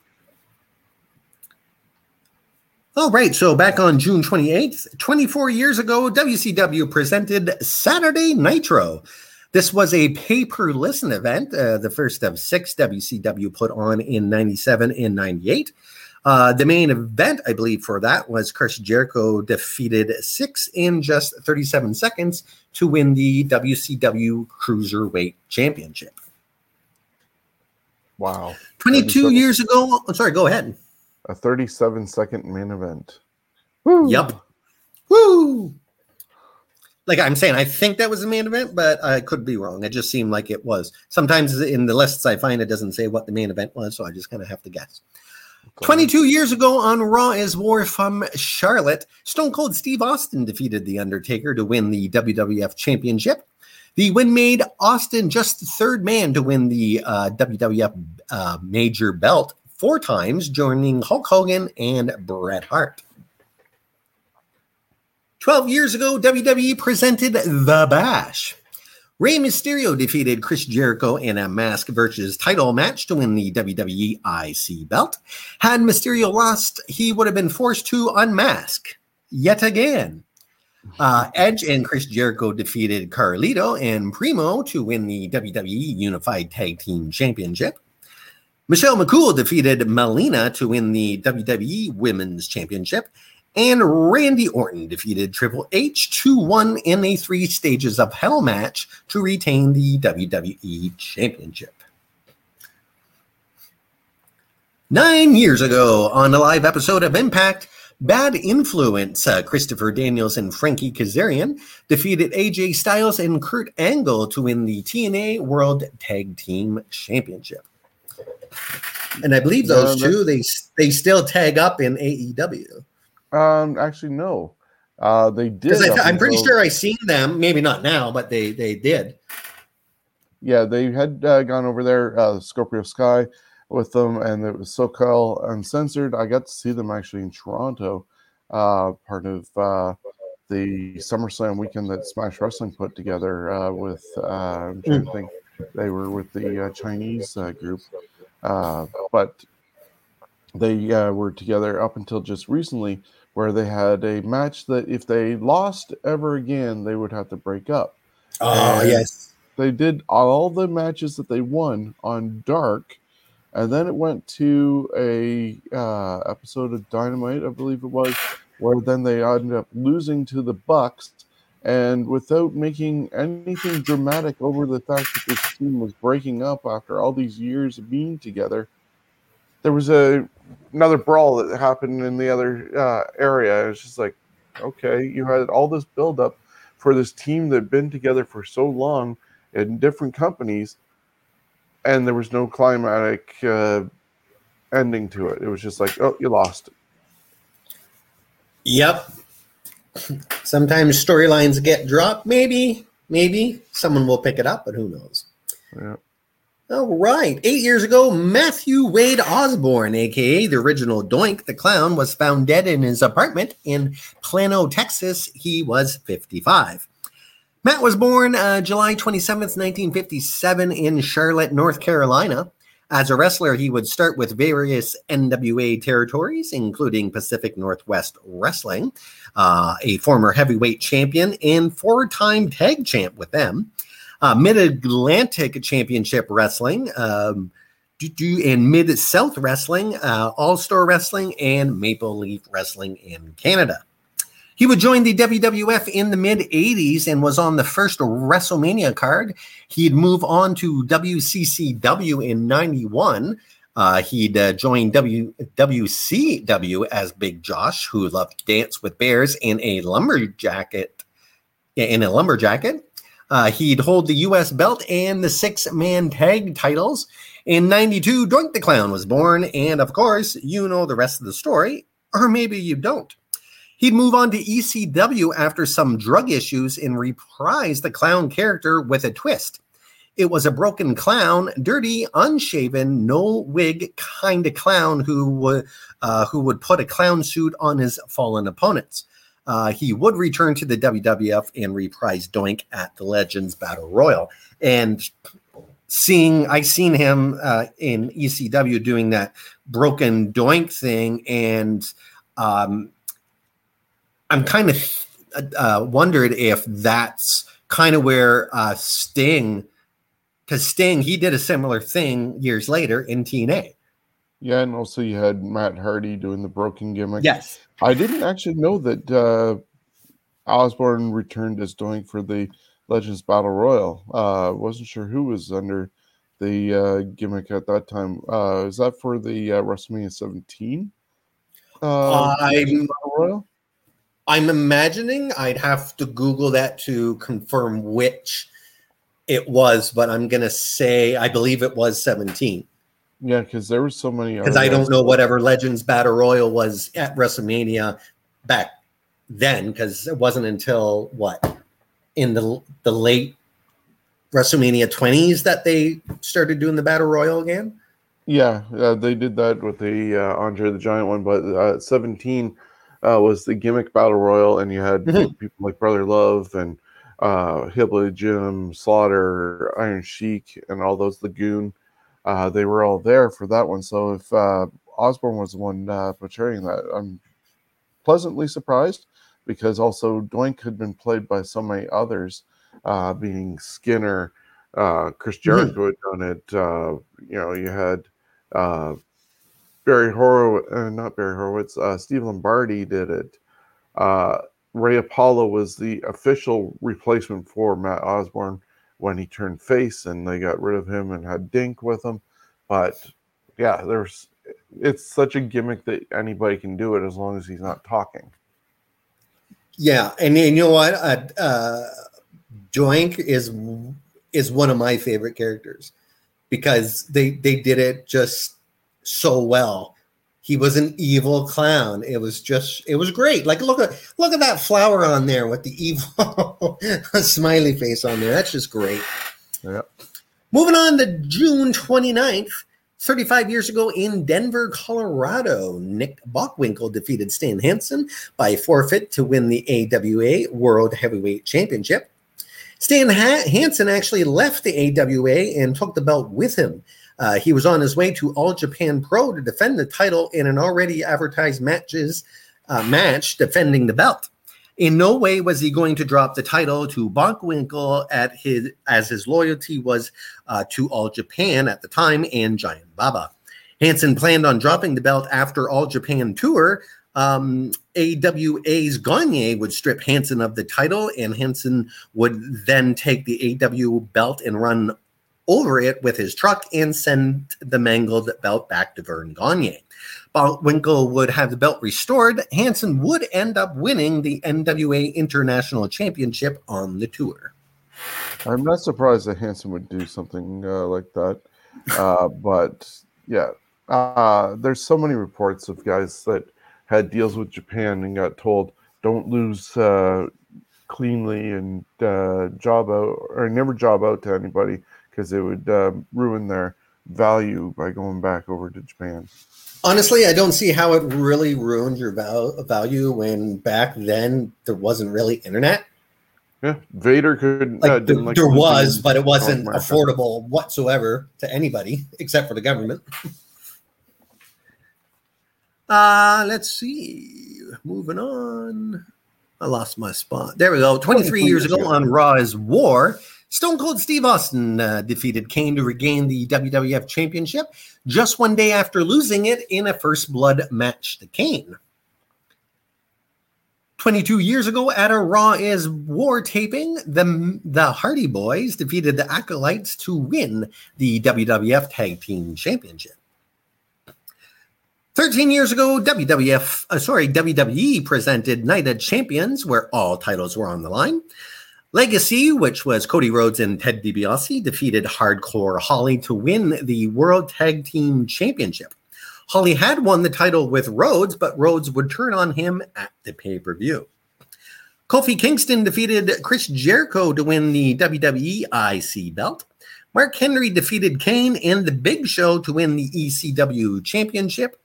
All right, so back on June twenty-eighth, twenty-four years ago, W C W presented Saturday Nitro. This was a pay-per-listen event, uh, the first of six W C W put on in ninety-seven and ninety-eight. Uh, the main event, I believe, for that was Chris Jericho defeated Six in just thirty-seven seconds to win the W C W Cruiserweight Championship. Wow. twenty-two years ago, I'm sorry, go ahead. A thirty-seven second main event. Woo. Yep. Woo! Like I'm saying, I think that was the main event, but I could be wrong. It just seemed like it was. Sometimes in the lists I find it doesn't say what the main event was, so I just kind of have to guess. Okay. twenty-two years ago on Raw is War from Charlotte, Stone Cold Steve Austin defeated The Undertaker to win the W W F Championship. The win made Austin just the third man to win the uh, W W F uh, major belt four times, joining Hulk Hogan and Bret Hart. twelve years ago, W W E presented The Bash. Rey Mysterio defeated Chris Jericho in a mask versus title match to win the W W E I C belt. Had Mysterio lost, he would have been forced to unmask yet again. Uh, Edge and Chris Jericho defeated Carlito and Primo to win the W W E Unified Tag Team Championship. Michelle McCool defeated Melina to win the W W E Women's Championship, And Randy Orton defeated Triple H two one in a three stages of hell match to retain the W W E Championship. Nine years ago, on a live episode of Impact, Bad Influence, uh, Christopher Daniels and Frankie Kazarian defeated A J Styles and Kurt Angle to win the T N A World Tag Team Championship. And I believe those uh, two, they they still tag up in A E W. Um, actually, no. Uh, they did. I th- I'm pretty sure I seen them. Maybe not now, but they, they did. Yeah, they had uh, gone over there, uh, Scorpio Sky, with them, and it was SoCal Uncensored. I got to see them actually in Toronto, uh, part of uh, the SummerSlam weekend that Smash Wrestling put together uh, with, uh, I'm trying to think, they were with the uh, Chinese uh, group. Uh, but they uh, were together up until just recently, where they had a match that if they lost ever again, they would have to break up. Oh, and yes. They did all the matches that they won on Dark, and then it went to a uh, episode of Dynamite, I believe it was, where then they ended up losing to the Bucks, and without making anything dramatic over the fact that this team was breaking up after all these years of being together, there was a another brawl that happened in the other uh, area. It was just like, okay, you had all this buildup for this team that had been together for so long in different companies, and there was no climatic uh, ending to it. It was just like, oh, you lost it. Yep. Sometimes storylines get dropped. Maybe, maybe someone will pick it up, but who knows? Yeah. All right. Eight years ago, Matthew Wade Osborne, a k a the original Doink the Clown, was found dead in his apartment in Plano, Texas. He was fifty-five. Matt was born uh, July twenty-seventh, nineteen fifty-seven in Charlotte, North Carolina. As a wrestler, he would start with various N W A territories, including Pacific Northwest Wrestling, uh, a former heavyweight champion and four-time tag champ with them, uh, Mid-Atlantic Championship Wrestling, um, and Mid-South Wrestling, uh, All-Star Wrestling, and Maple Leaf Wrestling in Canada. He would join the W W F in the mid-eighties and was on the first WrestleMania card. He'd move on to W C C W in ninety-one. Uh, he'd uh, join W C W as Big Josh, who loved Dance with Bears in a lumberjacket. In a lumberjacket. Uh, he'd hold the U S belt and the six-man tag titles. In ninety-two, Doink the Clown was born. And, of course, you know the rest of the story, or maybe you don't. He'd move on to E C W after some drug issues and reprise the clown character with a twist. It was a broken clown, dirty, unshaven, no wig kind of clown who would uh, who would put a clown suit on his fallen opponents. Uh, he would return to the W W F and reprise Doink at the Legends Battle Royal. And seeing, I seen him uh, in E C W doing that broken Doink thing, and um. I'm kind of uh, wondered if that's kind of where uh, Sting, because Sting, he did a similar thing years later in T N A. Yeah, and also you had Matt Hardy doing the broken gimmick. Yes. I didn't actually know that uh, Osborne returned as Doink for the Legends Battle Royal. I uh, wasn't sure who was under the uh, gimmick at that time. Uh, is that for the uh, WrestleMania seventeen uh, Legends Battle Royal? I'm imagining. I'd have to Google that to confirm which it was, but I'm going to say I believe it was seventeen. Yeah, because there were so many. Because I don't know whatever Legends Battle Royal was at WrestleMania back then, because it wasn't until, what, in the the late WrestleMania twenties that they started doing the Battle Royal again? Yeah, uh, they did that with the uh, Andre the Giant one, but uh, seventeen... Uh, was the gimmick battle royal, and you had mm-hmm. people like Brother Love and uh, Hillbilly Jim, Slaughter, Iron Sheik, and all those Lagoon. Uh, they were all there for that one. So if uh, Osborne was the one uh, portraying that, I'm pleasantly surprised, because also Doink had been played by so many others, uh, being Skinner, uh, Chris Jericho mm-hmm. had done it. Uh, you know, you had. Uh, Barry Horowitz, uh, not Barry Horowitz, uh, Steve Lombardi did it. Uh, Ray Apollo was the official replacement for Matt Osborne when he turned face, and they got rid of him and had Dink with him. But yeah, there's it's such a gimmick that anybody can do it as long as he's not talking. Yeah, and, and you know what? Uh, uh, Joink is is one of my favorite characters because they they did it just so well. He was an evil clown. It was just, it was great. Like, look at look at that flower on there with the evil smiley face on there. That's just great. Yep. Moving on to June twenty-ninth, thirty-five years ago in Denver, Colorado, Nick Bockwinkel defeated Stan Hansen by forfeit to win the A W A World Heavyweight Championship. Stan ha- Hansen actually left the A W A and took the belt with him. Uh, he was on his way to All Japan Pro to defend the title in an already advertised matches uh, match defending the belt. In no way was he going to drop the title to Bockwinkel at his, as his loyalty was uh, to All Japan at the time and Giant Baba. Hansen planned on dropping the belt after All Japan Tour. Um, A W A's Gagne would strip Hansen of the title, and Hansen would then take the A W belt and run over it with his truck and send the mangled belt back to Vern Gagne. Bockwinkel would have the belt restored. Hansen would end up winning the N W A International Championship on the tour. I'm not surprised that Hansen would do something uh, like that. Uh, but yeah, uh, there's so many reports of guys that had deals with Japan and got told, don't lose uh, cleanly and uh, job out or never job out to anybody, because it would uh, ruin their value by going back over to Japan. Honestly, I don't see how it really ruined your val- value when back then there wasn't really internet. Yeah, Vader could. Like, uh, didn't there like there was, but it wasn't affordable whatsoever to anybody except for the government. uh, let's see. Moving on. I lost my spot. There we go. twenty-three years ago on Raw is War, Stone Cold Steve Austin uh, defeated Kane to regain the W W F Championship just one day after losing it in a First Blood match to Kane. twenty-two years ago at a Raw is War taping, the, the Hardy Boys defeated the Acolytes to win the W W F Tag Team Championship. thirteen years ago, W W F, uh, sorry, W W E presented Night of Champions, where all titles were on the line. Legacy, which was Cody Rhodes and Ted DiBiase, defeated Hardcore Holly to win the World Tag Team Championship. Holly had won the title with Rhodes, but Rhodes would turn on him at the pay-per-view. Kofi Kingston defeated Chris Jericho to win the W W E I C belt. Mark Henry defeated Kane and The Big Show to win the E C W Championship.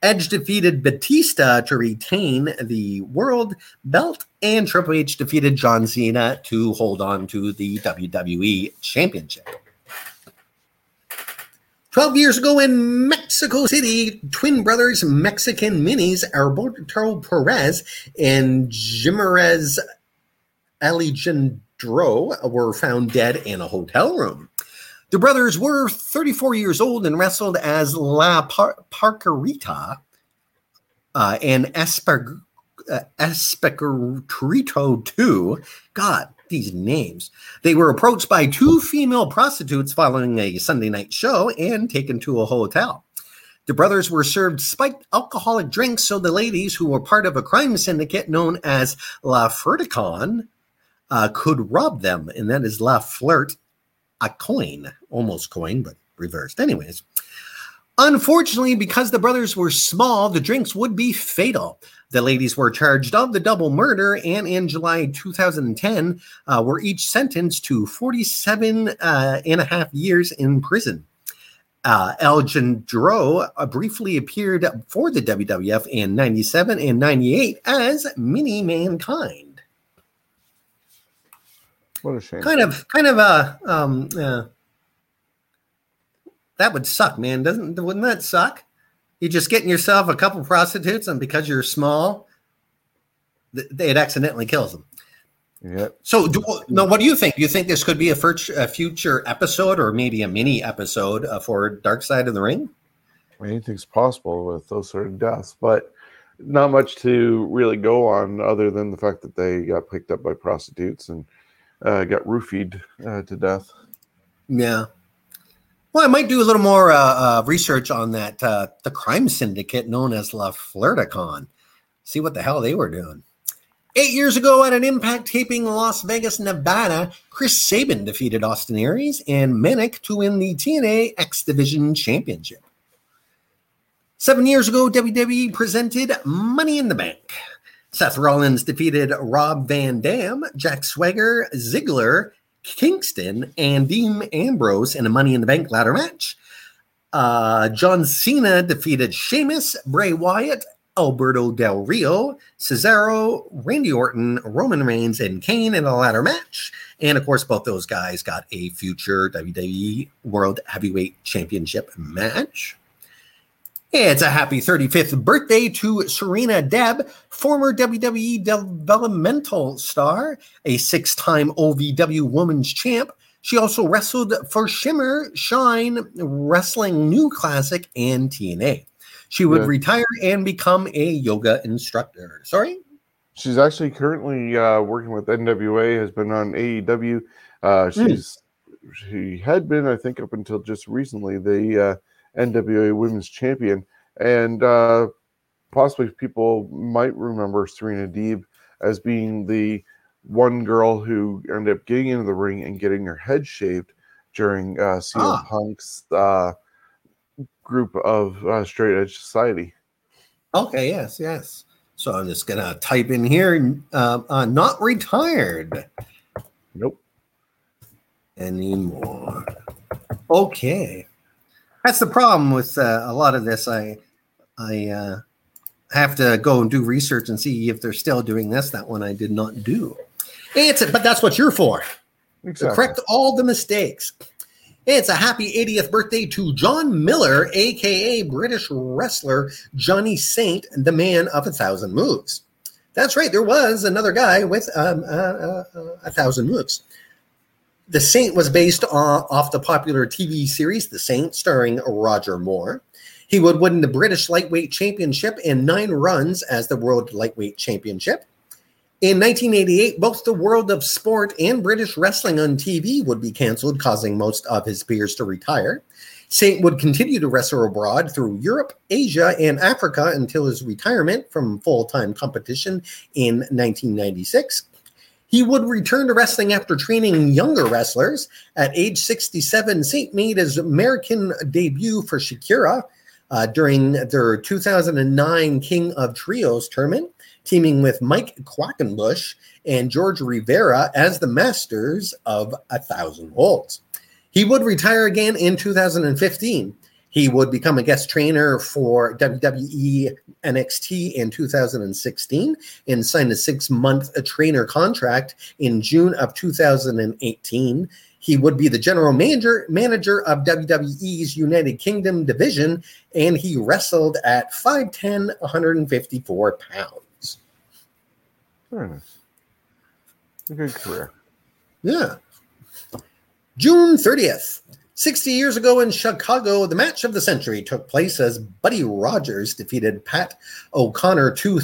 Edge defeated Batista to retain the world belt, and Triple H defeated John Cena to hold on to the W W E Championship. twelve years ago in Mexico City, twin brothers Mexican minis Alberto Perez and Jimerez Alejandro were found dead in a hotel room. The brothers were thirty-four years old and wrestled as La Par- Parkerita uh, and Esper- uh, Esperito two. God, these names. They were approached by two female prostitutes following a Sunday night show and taken to a hotel. The brothers were served spiked alcoholic drinks, so the ladies, who were part of a crime syndicate known as La Flirticon, uh, could rob them, and that is La Flirt. A coin, almost coin, but reversed. Anyways, unfortunately, because the brothers were small, the drinks would be fatal. The ladies were charged of the double murder, and in July two thousand ten, uh, were each sentenced to forty-seven uh, and a half years in prison. Uh, Alejandro uh, briefly appeared for the W W F in ninety-seven and ninety-eight as Mini Mankind. What a shame. Kind of, kind of a, uh, um, uh, that would suck, man. Doesn't, wouldn't that suck? You're just getting yourself a couple prostitutes, and because you're small, th- it accidentally kills them. Yep. So, do, no, what do you think? Do you think this could be a, fir- a future episode, or maybe a mini episode uh, for Dark Side of the Ring? Anything's possible with those sort of deaths, but not much to really go on other than the fact that they got picked up by prostitutes and uh, got roofied uh, to death. Yeah. Well, I might do a little more uh, uh, research on that, uh, the crime syndicate known as La Flirticon. See what the hell they were doing. Eight years ago at an Impact taping in Las Vegas, Nevada, Chris Sabin defeated Austin Aries and Manic to win the T N A X Division Championship. Seven years ago, W W E presented Money in the Bank. Seth Rollins defeated Rob Van Dam, Jack Swagger, Ziggler, Kingston, and Dean Ambrose in a Money in the Bank ladder match. Uh, John Cena defeated Sheamus, Bray Wyatt, Alberto Del Rio, Cesaro, Randy Orton, Roman Reigns, and Kane in a ladder match. And, of course, both those guys got a future W W E World Heavyweight Championship match. It's a happy thirty-fifth birthday to Serena Deb, former W W E developmental star, a six-time O V W Women's Champ. She also wrestled for Shimmer, Shine, Wrestling New Classic, and T N A. She would yeah. retire and become a yoga instructor. Sorry? She's actually currently uh, working with N W A, has been on A E W. Uh, she's mm. She had been, I think, up until just recently, the... Uh, N W A Women's Champion, and uh, possibly people might remember Serena Deeb as being the one girl who ended up getting into the ring and getting her head shaved during uh, C M ah. Punk's uh, group of uh, Straight Edge Society. Okay, yes, yes. So I'm just going to type in here, uh, uh, not retired. Nope. Anymore. Okay. That's the problem with uh, a lot of this. I I uh, have to go and do research and see if they're still doing this. That one I did not do. It's a, but that's what you're for. Exactly. Correct all the mistakes. It's a happy eightieth birthday to John Miller, a k a. British wrestler Johnny Saint, the man of a thousand moves. That's right. There was another guy with um, uh, uh, uh, a thousand moves. The Saint was based on, off the popular T V series The Saint, starring Roger Moore. He would win the British Lightweight Championship and nine runs as the World Lightweight Championship. In nineteen eighty-eight, both the world of sport and British wrestling on T V would be canceled, causing most of his peers to retire. Saint would continue to wrestle abroad through Europe, Asia, and Africa until his retirement from full-time competition in nineteen ninety-six. He would return to wrestling after training younger wrestlers. At age sixty-seven, Saint made his American debut for Shakira uh, during their two thousand nine King of Trios tournament, teaming with Mike Quackenbush and George Rivera as the Masters of a Thousand Holds. He would retire again in two thousand fifteen. He would become a guest trainer for W W E N X T in two thousand sixteen and signed a six-month trainer contract in June of two thousand eighteen. He would be the general manager, manager of W W E's United Kingdom division, and he wrestled at five ten, one hundred fifty-four pounds. Very nice. A good career. Yeah. June thirtieth. sixty years ago in Chicago, the match of the century took place as Buddy Rogers defeated Pat O'Connor two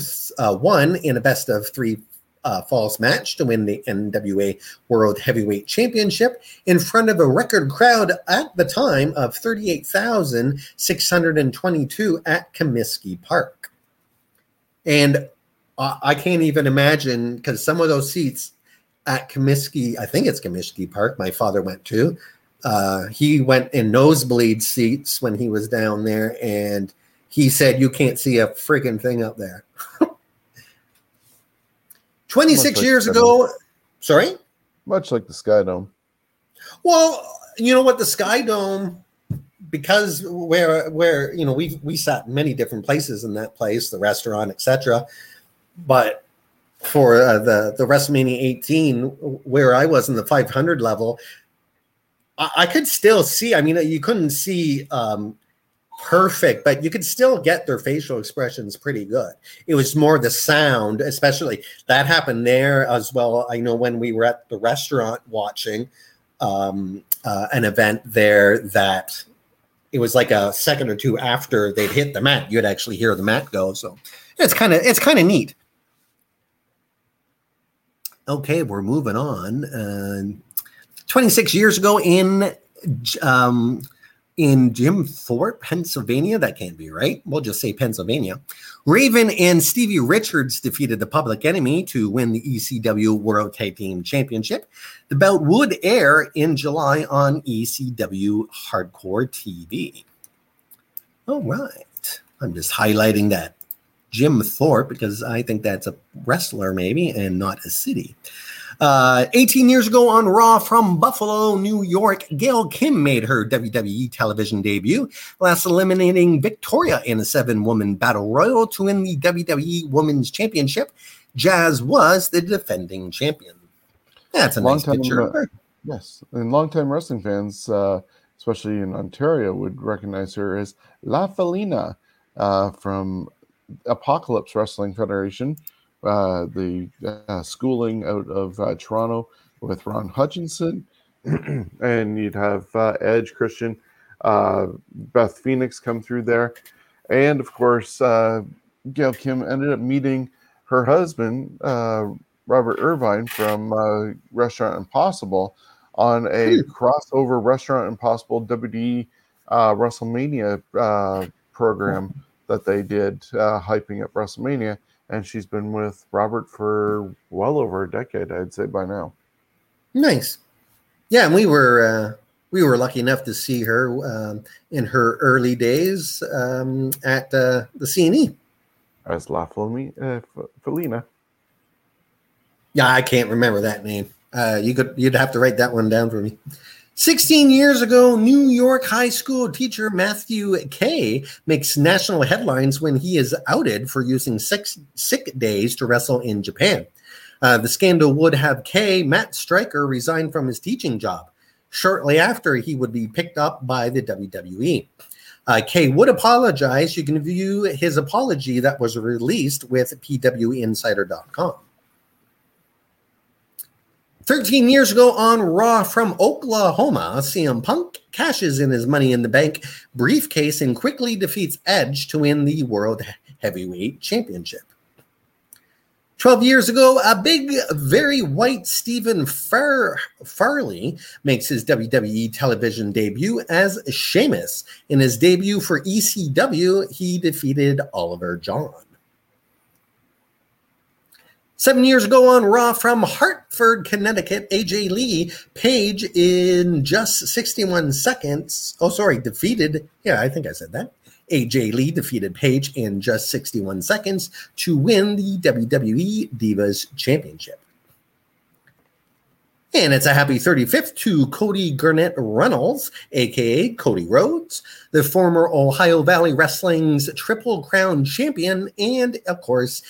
one uh, in a best-of-three uh, falls match to win the N W A World Heavyweight Championship in front of a record crowd at the time of thirty-eight thousand six hundred twenty-two at Comiskey Park. And uh, I can't even imagine, because some of those seats at Comiskey, I think it's Comiskey Park, my father went to, Uh, he went in nosebleed seats when he was down there, and he said, you can't see a freaking thing up there. twenty-six like years ago, sorry? Much like the Sky Dome. Well, you know what? The Sky Dome, because where, where you know, we we sat in many different places in that place, the restaurant, et cetera. But for uh, the, the WrestleMania eighteen, where I was in the five hundred level, I could still see, I mean, you couldn't see um, perfect, but you could still get their facial expressions pretty good. It was more the sound, especially that happened there as well. I know when we were at the restaurant watching um, uh, an event there that it was like a second or two after they'd hit the mat, you'd actually hear the mat go. So it's kind of it's kind of neat. Okay, we're moving on. Uh, twenty-six years ago in um, in Jim Thorpe, Pennsylvania, that can't be right. We'll just say Pennsylvania. Raven and Stevie Richards defeated the Public Enemy to win the E C W World Tag Team Championship. The belt would air in July on E C W Hardcore T V. All right. I'm just highlighting that. Jim Thorpe, because I think that's a wrestler maybe and not a city. Uh, eighteen years ago on Raw from Buffalo, New York, Gail Kim made her W W E television debut, last eliminating Victoria in a seven-woman battle royal to win the W W E Women's Championship. Jazz was the defending champion. That's a nice picture. Uh, yes, and longtime wrestling fans, uh, especially in Ontario, would recognize her as La Felina uh, from Apocalypse Wrestling Federation, uh, the uh, schooling out of uh, Toronto with Ron Hutchinson, and you'd have uh, Edge, Christian, uh, Beth Phoenix come through there, and of course uh, Gail Kim ended up meeting her husband uh, Robert Irvine from uh, Restaurant Impossible on a crossover Restaurant Impossible W W E uh, WrestleMania uh, program that they did, uh, hyping up WrestleMania, and she's been with Robert for well over a decade, I'd say, by now. Nice. Yeah, and we were uh, we were lucky enough to see her um, in her early days um, at uh, the C and E. As La Felina. Uh, yeah, I can't remember that name. Uh, you could, you'd have to write that one down for me. sixteen years ago, New York high school teacher Matthew Kay makes national headlines when he is outed for using six sick days to wrestle in Japan. Uh, the scandal would have Kay, Matt Stryker, resign from his teaching job. Shortly after, he would be picked up by the W W E. Uh, Kay would apologize. You can view his apology that was released with P W Insider dot com. thirteen years ago on Raw from Oklahoma, C M Punk cashes in his Money in the Bank briefcase and quickly defeats Edge to win the World Heavyweight Championship. twelve years ago, a big, very white Stephen Far- Farley makes his W W E television debut as Sheamus. In his debut for E C W, he defeated Oliver John. Seven years ago on Raw from Hartford, Connecticut, A J Lee Page in just sixty-one seconds. Oh, sorry, defeated. Yeah, I think I said that. A J Lee defeated Page in just sixty-one seconds to win the W W E Divas Championship. And it's a happy thirty-fifth to Cody Gurnett Runnels, a k a. Cody Rhodes, the former Ohio Valley Wrestling's Triple Crown champion, and, of course,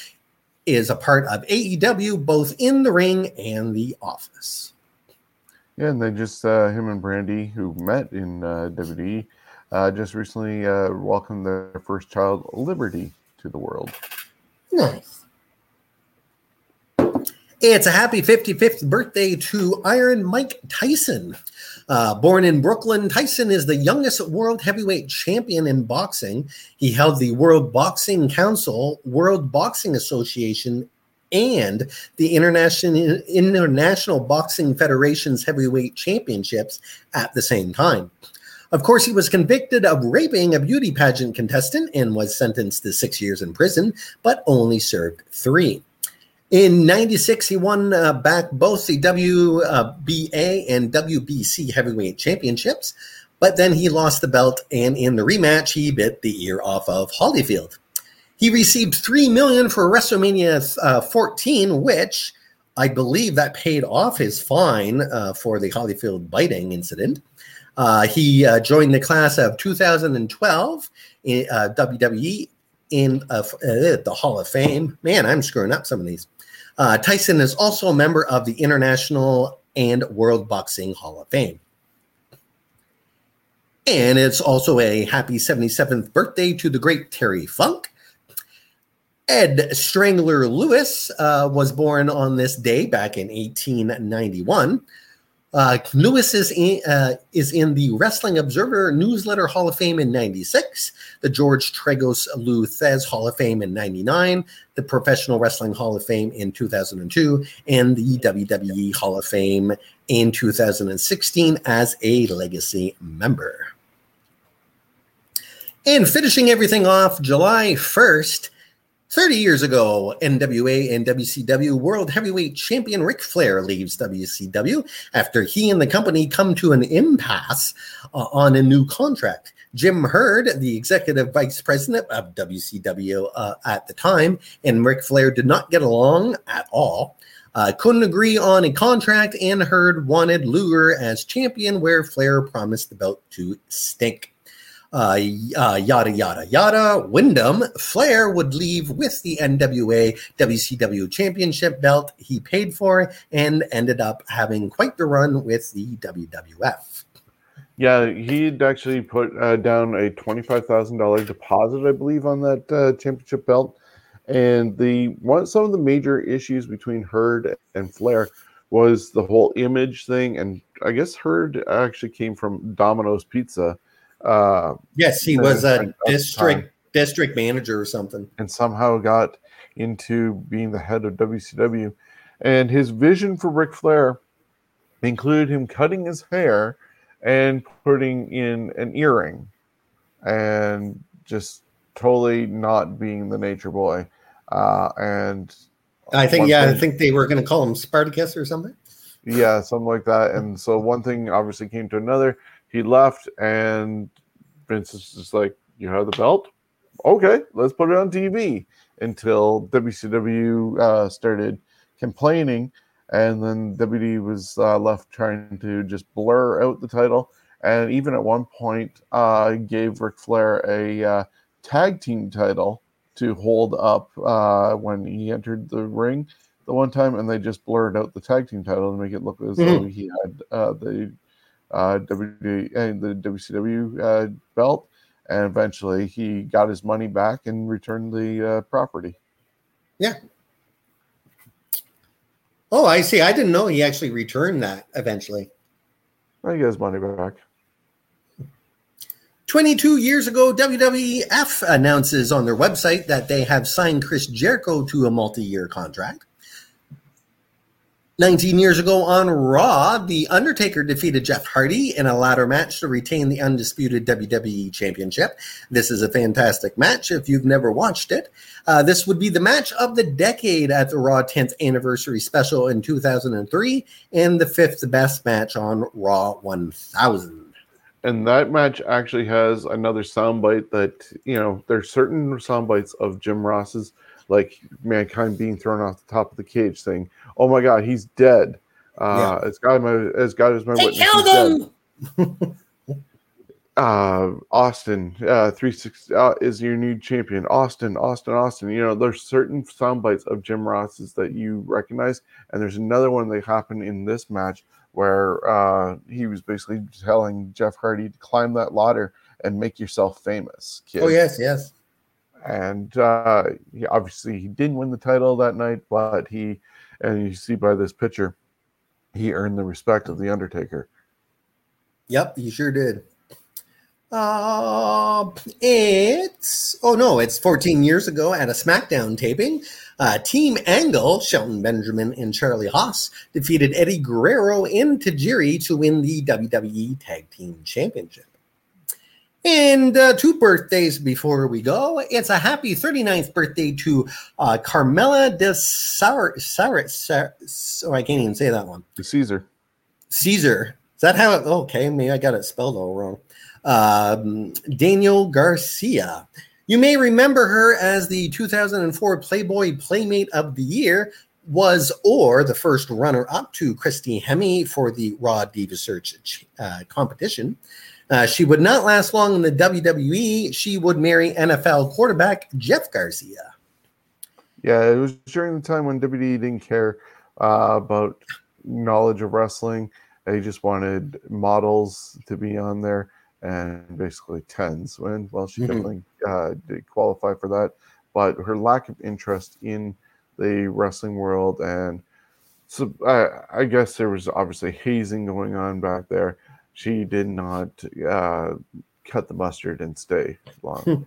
is a part of A E W, both in the ring and the office. Yeah, and they just, uh, him and Brandy, who met in uh, W W E, uh, just recently uh, welcomed their first child, Liberty, to the world. Nice. It's a happy fifty-fifth birthday to Iron Mike Tyson. Uh, born in Brooklyn, Tyson is the youngest world heavyweight champion in boxing. He held the World Boxing Council, World Boxing Association, and the International International Boxing Federation's heavyweight championships at the same time. Of course, he was convicted of raping a beauty pageant contestant and was sentenced to six years in prison, but only served three. In ninety-six, he won uh, back both the W B A and W B C heavyweight championships, but then he lost the belt, and in the rematch, he bit the ear off of Holyfield. He received three million dollars for WrestleMania uh, fourteen, which I believe that paid off his fine uh, for the Holyfield biting incident. Uh, he uh, joined the class of two thousand twelve in uh, W W E in uh, the Hall of Fame. Man, I'm screwing up some of these. Uh, Tyson is also a member of the International and World Boxing Hall of Fame. And it's also a happy seventy-seventh birthday to the great Terry Funk. Ed Strangler Lewis uh, was born on this day back in eighteen ninety-one. Uh, Lewis is in, uh, is in the Wrestling Observer Newsletter Hall of Fame in ninety-six, the George Tregos Luthez Hall of Fame in ninety-nine, the Professional Wrestling Hall of Fame in two thousand two, and the W W E Hall of Fame in two thousand sixteen as a legacy member. And finishing everything off, July first, thirty years ago, N W A and W C W World Heavyweight Champion Ric Flair leaves W C W after he and the company come to an impasse uh, on a new contract. Jim Herd, the executive vice president of W C W uh, at the time, and Ric Flair did not get along at all. Uh, couldn't agree on a contract, and Herd wanted Luger as champion, where Flair promised the belt to Stink. Uh, uh, yada, yada, yada. Wyndham, Flair would leave with the N W A W C W Championship belt he paid for and ended up having quite the run with the W W F. Yeah, he'd actually put uh, down a twenty-five thousand dollars deposit, I believe, on that uh, championship belt. And the one, some of the major issues between Herd and Flair was the whole image thing. And I guess Herd actually came from Domino's Pizza. Uh, yes, he was a district time. district manager or something, and somehow got into being the head of W C W. And his vision for Ric Flair included him cutting his hair and putting in an earring, and just totally not being the Nature Boy. Uh, and I think, yeah, thing, I think they were going to call him Spartacus or something. Yeah, something like that. And so one thing obviously came to another. He left, and Vince is just like, you have the belt? Okay, let's put it on T V, until W C W uh, started complaining, and then W W E was uh, left trying to just blur out the title, and even at one point uh, gave Ric Flair a uh, tag team title to hold up uh, when he entered the ring the one time, and they just blurred out the tag team title to make it look as mm-hmm. though he had uh, the... Uh, W W E and the W C W uh, belt, and eventually he got his money back and returned the uh, property. Yeah. Oh, I see. I didn't know he actually returned that eventually. Well, he got his money back. twenty-two years ago, W W F announces on their website that they have signed Chris Jericho to a multi-year contract. nineteen years ago on Raw, The Undertaker defeated Jeff Hardy in a ladder match to retain the undisputed W W E Championship. This is a fantastic match if you've never watched it. Uh, this would be the match of the decade at the Raw tenth Anniversary Special in two thousand three, and the fifth best match on Raw one thousand. And that match actually has another soundbite that, you know, there's certain soundbites of Jim Ross's, like Mankind being thrown off the top of the cage thing. Oh my God, he's dead. Uh, yeah. As God, my, as God is my they witness, killed him. uh, Austin, uh, three six uh, is your new champion. Austin, Austin, Austin. You know, there's certain sound bites of Jim Ross's that you recognize, and there's another one that happened in this match where uh, he was basically telling Jeff Hardy to climb that ladder and make yourself famous, kid. Oh yes, yes. And uh, he, obviously he didn't win the title that night, but he, and you see by this picture, he earned the respect of The Undertaker. Yep, he sure did. Uh, it's, oh no, it's fourteen years ago at a SmackDown taping. Uh, Team Angle, Shelton Benjamin and Charlie Haas, defeated Eddie Guerrero and Tajiri to win the W W E Tag Team Championship. And uh, two birthdays before we go. It's a happy thirty-ninth birthday to uh, Carmela de Sauer. Sauer, Sauer, Sauer, oh, I can't even say that one. De Caesar. Caesar. Is that how it? Okay, maybe I got it spelled all wrong. Um, Daniel Garcia. You may remember her as the two thousand four Playboy Playmate of the Year. Was or the first runner-up to Christy Hemme for the Raw Diva Search uh, competition. Uh, she would not last long in the W W E. She would marry N F L quarterback Jeff Garcia. Yeah, it was during the time when W W E didn't care uh, about knowledge of wrestling. They just wanted models to be on there and basically tens. When well, she mm-hmm. definitely uh, did qualify for that, but her lack of interest in the wrestling world and So I, I guess there was obviously hazing going on back there. She did not uh, cut the mustard and stay long. Hmm.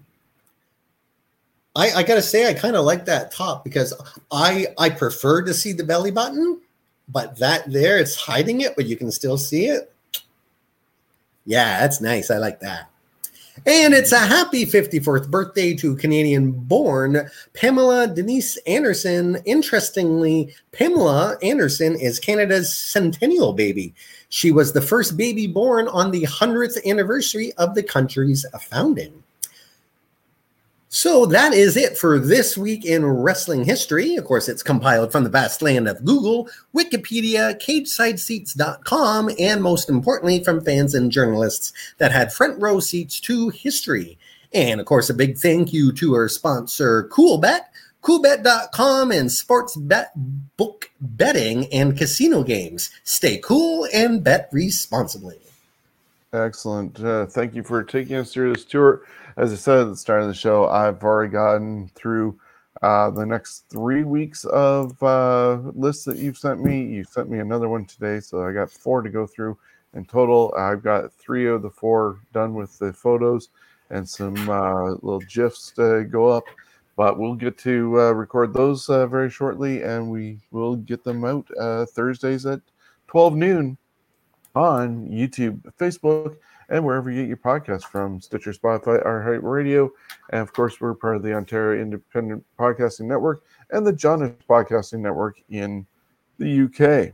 I, I gotta say, I kind of like that top because I I prefer to see the belly button, but that there, it's hiding it, but you can still see it. Yeah, that's nice. I like that. And it's a happy fifty-fourth birthday to Canadian-born Pamela Denise Anderson. Interestingly, Pamela Anderson is Canada's centennial baby. She was the first baby born on the hundredth anniversary of the country's founding. So that is it for this week in wrestling history. Of course, it's compiled from the vast land of Google, Wikipedia, cage side seats dot com, and most importantly, from fans and journalists that had front row seats to history. And of course, a big thank you to our sponsor, CoolBet, cool bet dot com, and sports bet, book betting, and casino games. Stay cool and bet responsibly. Excellent. Uh, thank you for taking us through this tour. As I said at the start of the show, I've already gotten through uh, the next three weeks of uh, lists that you've sent me. You sent me another one today, so I got four to go through in total. I've got three of the four done with the photos and some uh, little GIFs to go up, but we'll get to uh, record those uh, very shortly, and we will get them out uh, Thursdays at twelve noon on YouTube, Facebook, and wherever you get your podcasts from, Stitcher, Spotify, iHeartRadio, and of course, we're part of the Ontario Independent Podcasting Network and the Johnish Podcasting Network in the U K.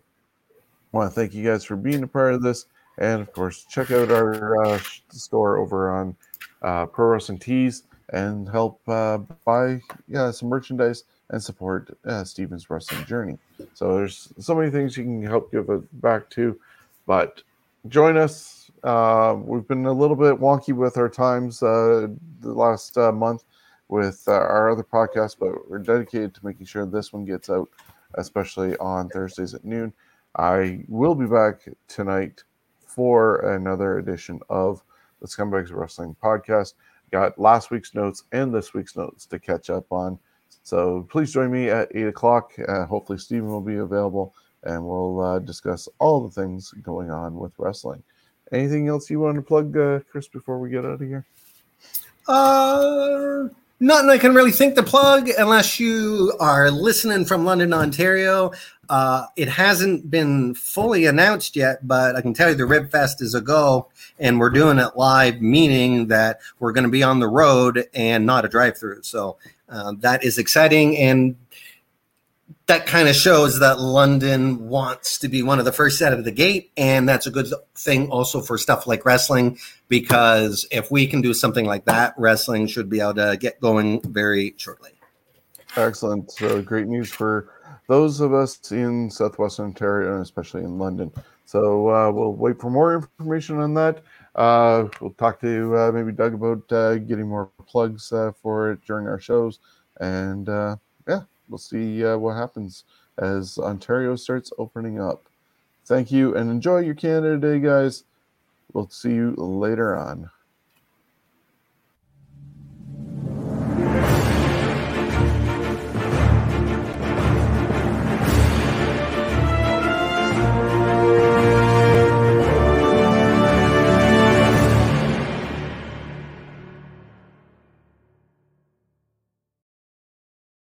I want to thank you guys for being a part of this, and of course, check out our uh, store over on uh, Pro Wrestling Tees and help uh, buy yeah, some merchandise and support uh, Stevens' wrestling journey. So there's so many things you can help give back to, but join us. Uh, we've been a little bit wonky with our times uh, the last uh, month with uh, our other podcast, but we're dedicated to making sure this one gets out, especially on Thursdays at noon. I will be back tonight for another edition of the Scumbags of Wrestling podcast. Got last week's notes and this week's notes to catch up on. So please join me at eight o'clock. Uh, hopefully Steven will be available, and we'll uh, discuss all the things going on with wrestling. Anything else you want to plug, uh, Chris, before we get out of here? Uh, nothing I can really think to plug unless you are listening from London, Ontario. Uh, it hasn't been fully announced yet, but I can tell you the Rib Fest is a go, and we're doing it live, meaning that we're going to be on the road and not a drive-through. So uh, that is exciting, and that kind of shows that London wants to be one of the first out of the gate, and that's a good thing also for stuff like wrestling, because if we can do something like that, wrestling should be able to get going very shortly. Excellent. So great news for those of us in southwestern Ontario, and especially in London. So uh, we'll wait for more information on that. Uh, we'll talk to uh, maybe Doug about uh, getting more plugs uh, for it during our shows, and uh, yeah. We'll see uh, what happens as Ontario starts opening up. Thank you, and enjoy your Canada Day, guys. We'll see you later on.